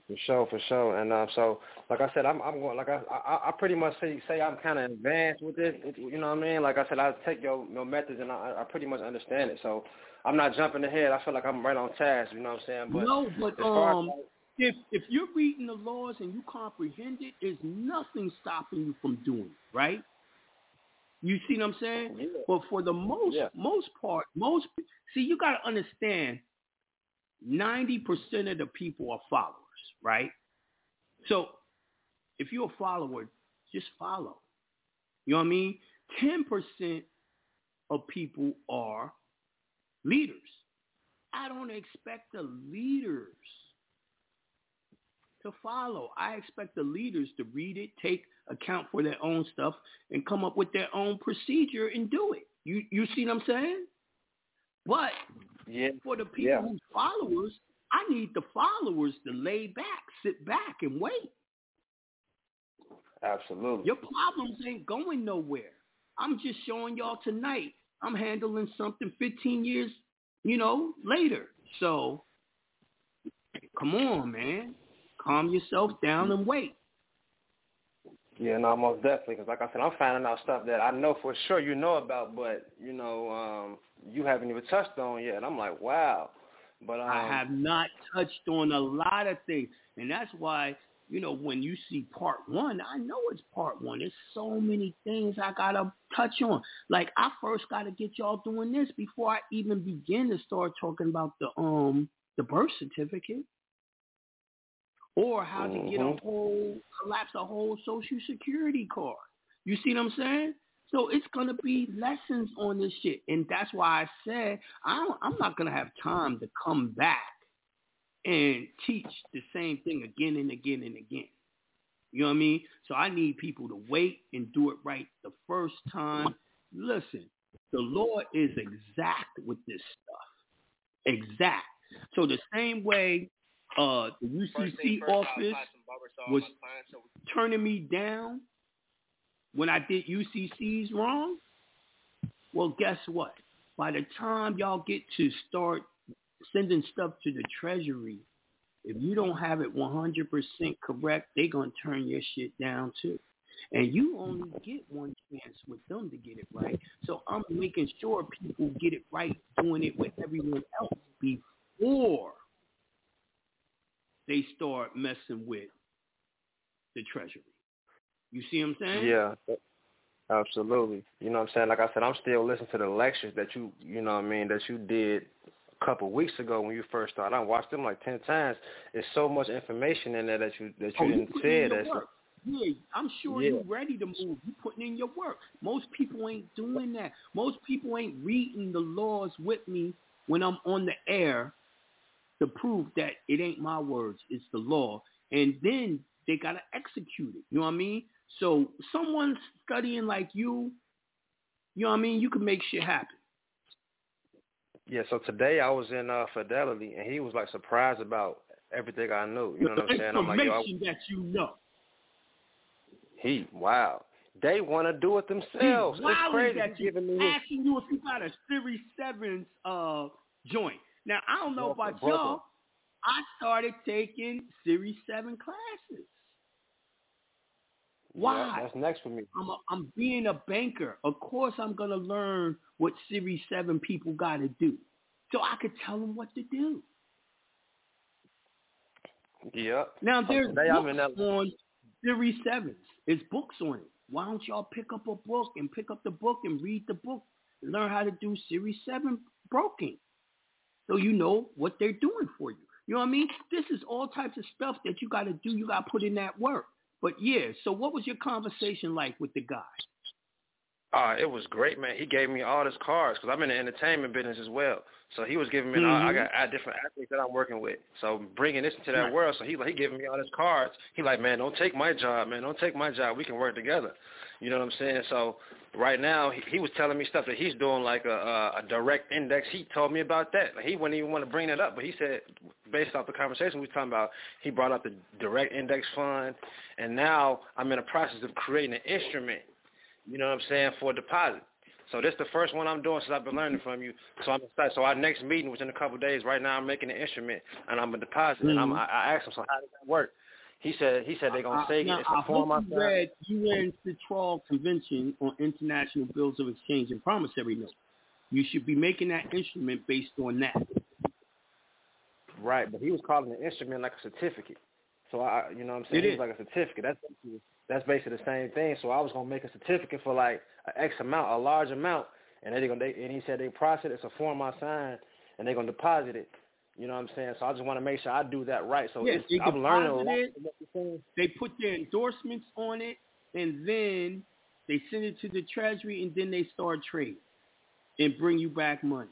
For sure, for sure. And uh, so, like I said, I'm, I'm going, like I, I, I pretty much say, say I'm kind of advanced with this. You know what I mean? Like I said, I take your, your methods and I, I pretty much understand it. So I'm not jumping ahead. I feel like I'm right on task. You know what I'm saying? But no, but um, as, if if you're reading the laws and you comprehend it, there's nothing stopping you from doing it, right? You see what I'm saying? Yeah. But for the most yeah. most part, most see, you got to understand, ninety percent of the people are followers, right? So if you're a follower, just follow. You know what I mean? ten percent of people are leaders. I don't expect the leaders to follow. I expect the leaders to read it, take account for their own stuff, and come up with their own procedure and do it. You you see what I'm saying? But yeah. for the people yeah. who's followers, I need the followers to lay back, sit back, and wait. Absolutely. Your problems ain't going nowhere. I'm just showing y'all tonight. I'm handling something fifteen years, you know, later. So, come on, man. Calm yourself down and wait. Yeah, no, most definitely. Because like I said, I'm finding out stuff that I know for sure you know about, but, you know, um, you haven't even touched on yet. And I'm like, wow. But um, I have not touched on a lot of things. And that's why... You know, when you see part one, I know it's part one. There's so many things I got to touch on. Like, I first got to get y'all doing this before I even begin to start talking about the um the birth certificate or how mm-hmm. to get a whole, collapse a whole Social Security card. You see what I'm saying? So it's going to be lessons on this shit. And that's why I said I don't, I'm not going to have time to come back and teach the same thing again and again and again. You know what I mean? So I need people to wait and do it right the first time. Listen, the Lord is exact with this stuff. Exact. So the same way uh, the U C C office was turning me down when I did U C C's wrong, well, guess what? By the time y'all get to start sending stuff to the Treasury, if you don't have it one hundred percent correct, they're going to turn your shit down too. And you only get one chance with them to get it right. So I'm making sure people get it right, doing it with everyone else before they start messing with the Treasury. You see what I'm saying? Yeah. Absolutely. You know what I'm saying? Like I said, I'm still listening to the lectures that you, you know what I mean, that you did couple of weeks ago when you first started. I watched them like ten times. There's so much information in there that you that you oh, didn't say. That's like, yeah, I'm sure yeah. you're ready to move. You're putting in your work. Most people ain't doing that. Most people ain't reading the laws with me when I'm on the air to prove that it ain't my words, it's the law. And then they got to execute it. You know what I mean? So someone studying like you, you know what I mean? You can make shit happen. Yeah, so today I was in uh, Fidelity, and he was, like, surprised about everything I knew. You know what I'm saying? I'm like, yo, I... that you know. He, wow. They want to do it themselves. It's crazy. That you giving me asking you if you got a Series seven's uh, joint. Now, I don't know about y'all. I started taking Series seven classes. Why? Yeah, that's next for me. I'm, a, I'm being a banker. Of course I'm going to learn what Series seven people got to do so I could tell them what to do. Yeah. Now, there's okay, books that- on Series sevens. There's books on it. Why don't y'all pick up a book and pick up the book and read the book and learn how to do Series seven broking so you know what they're doing for you. You know what I mean? This is all types of stuff that you got to do. You got to put in that work. But, yeah, so what was your conversation like with the guy? Uh, it was great, man. He gave me all his cards because I'm in the entertainment business as well. So he was giving me mm-hmm. – all, I got I, different athletes that I'm working with. So bringing this into that right. world, so he like he giving me all his cards. He like, man, don't take my job, man. Don't take my job. We can work together. You know what I'm saying? So right now he, he was telling me stuff that he's doing like a, a direct index. He told me about that. Like, he wouldn't even want to bring that up, but he said based off the conversation we were talking about, he brought up the direct index fund, and now I'm in the process of creating an instrument. You know what I'm saying, for deposit. So this is the first one I'm doing since I've been learning from you. So I'm excited. So our next meeting was in a couple of days. Right now I'm making an instrument, and I'm a deposit. Mm-hmm. And I'm, I, I asked him, so how does that work? He said he said they're going to say it's a form of – I read U N C I T R A L Convention on International Bills of Exchange and Promissory Notes. you should be making that instrument based on that. Right, but he was calling the instrument like a certificate. So, I, you know what I'm saying? It was like a certificate. That's that's basically the same thing. So I was going to make a certificate for like an X amount, a large amount, and they gonna, they, and he said they process it. It's a form I signed, and they're going to deposit it. You know what I'm saying? So I just want to make sure I do that right. So yes, it's, I'm learning a lot. They put their endorsements on it, and then they send it to the Treasury, and then they start trading and bring you back money.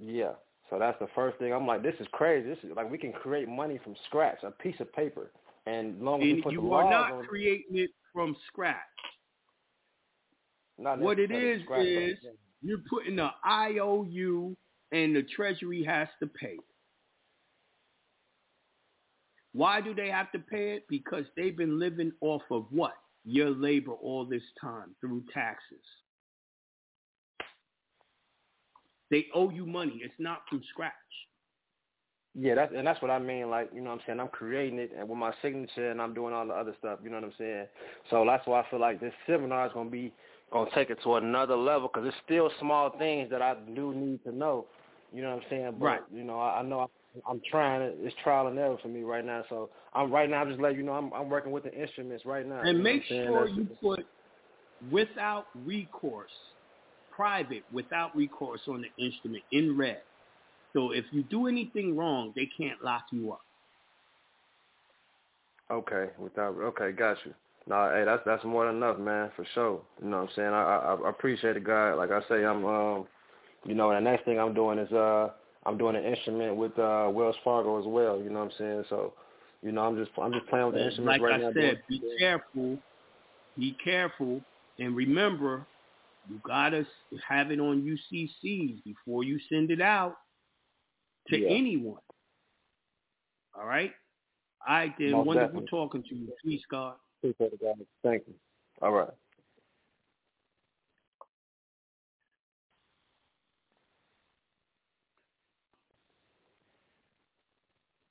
Yeah. So that's the first thing. I'm like, this is crazy. This is like we can create money from scratch, a piece of paper, and long as we put the laws on it. You are not creating it from scratch. What it is is you're putting an I O U, and the Treasury has to pay. Why do they have to pay it? Because they've been living off of what? Your labor all this time through taxes. They owe you money. It's not from scratch. Yeah, that's, and that's what I mean. Like, you know what I'm saying? I'm creating it and with my signature and I'm doing all the other stuff. You know what I'm saying? So that's why I feel like this seminar is going to be, going to take it to another level because it's still small things that I do need to know. You know what I'm saying? But, right. You know, I, I know I, I'm trying it. It's trial and error for me right now. So I'm right now, I'm just letting you know I'm, I'm working with the instruments right now. And make sure you put without recourse. Private without recourse on the instrument in red. So if you do anything wrong, they can't lock you up. Okay, without okay, got you. Nah, hey, that's that's more than enough, man, for sure. You know what I'm saying? I I, I appreciate it, God. Like I say, I'm um, you know, and the next thing I'm doing is uh, I'm doing an instrument with uh Wells Fargo as well. You know what I'm saying? So, you know, I'm just I'm just playing with the instruments right now. Like I said, be careful, be careful, and remember. You got to have it on U C Cs before you send it out to yeah. anyone. All right? All right, then. Most wonderful definitely. Talking to you. Peace, God. Appreciate it, guys. Thank you. All right.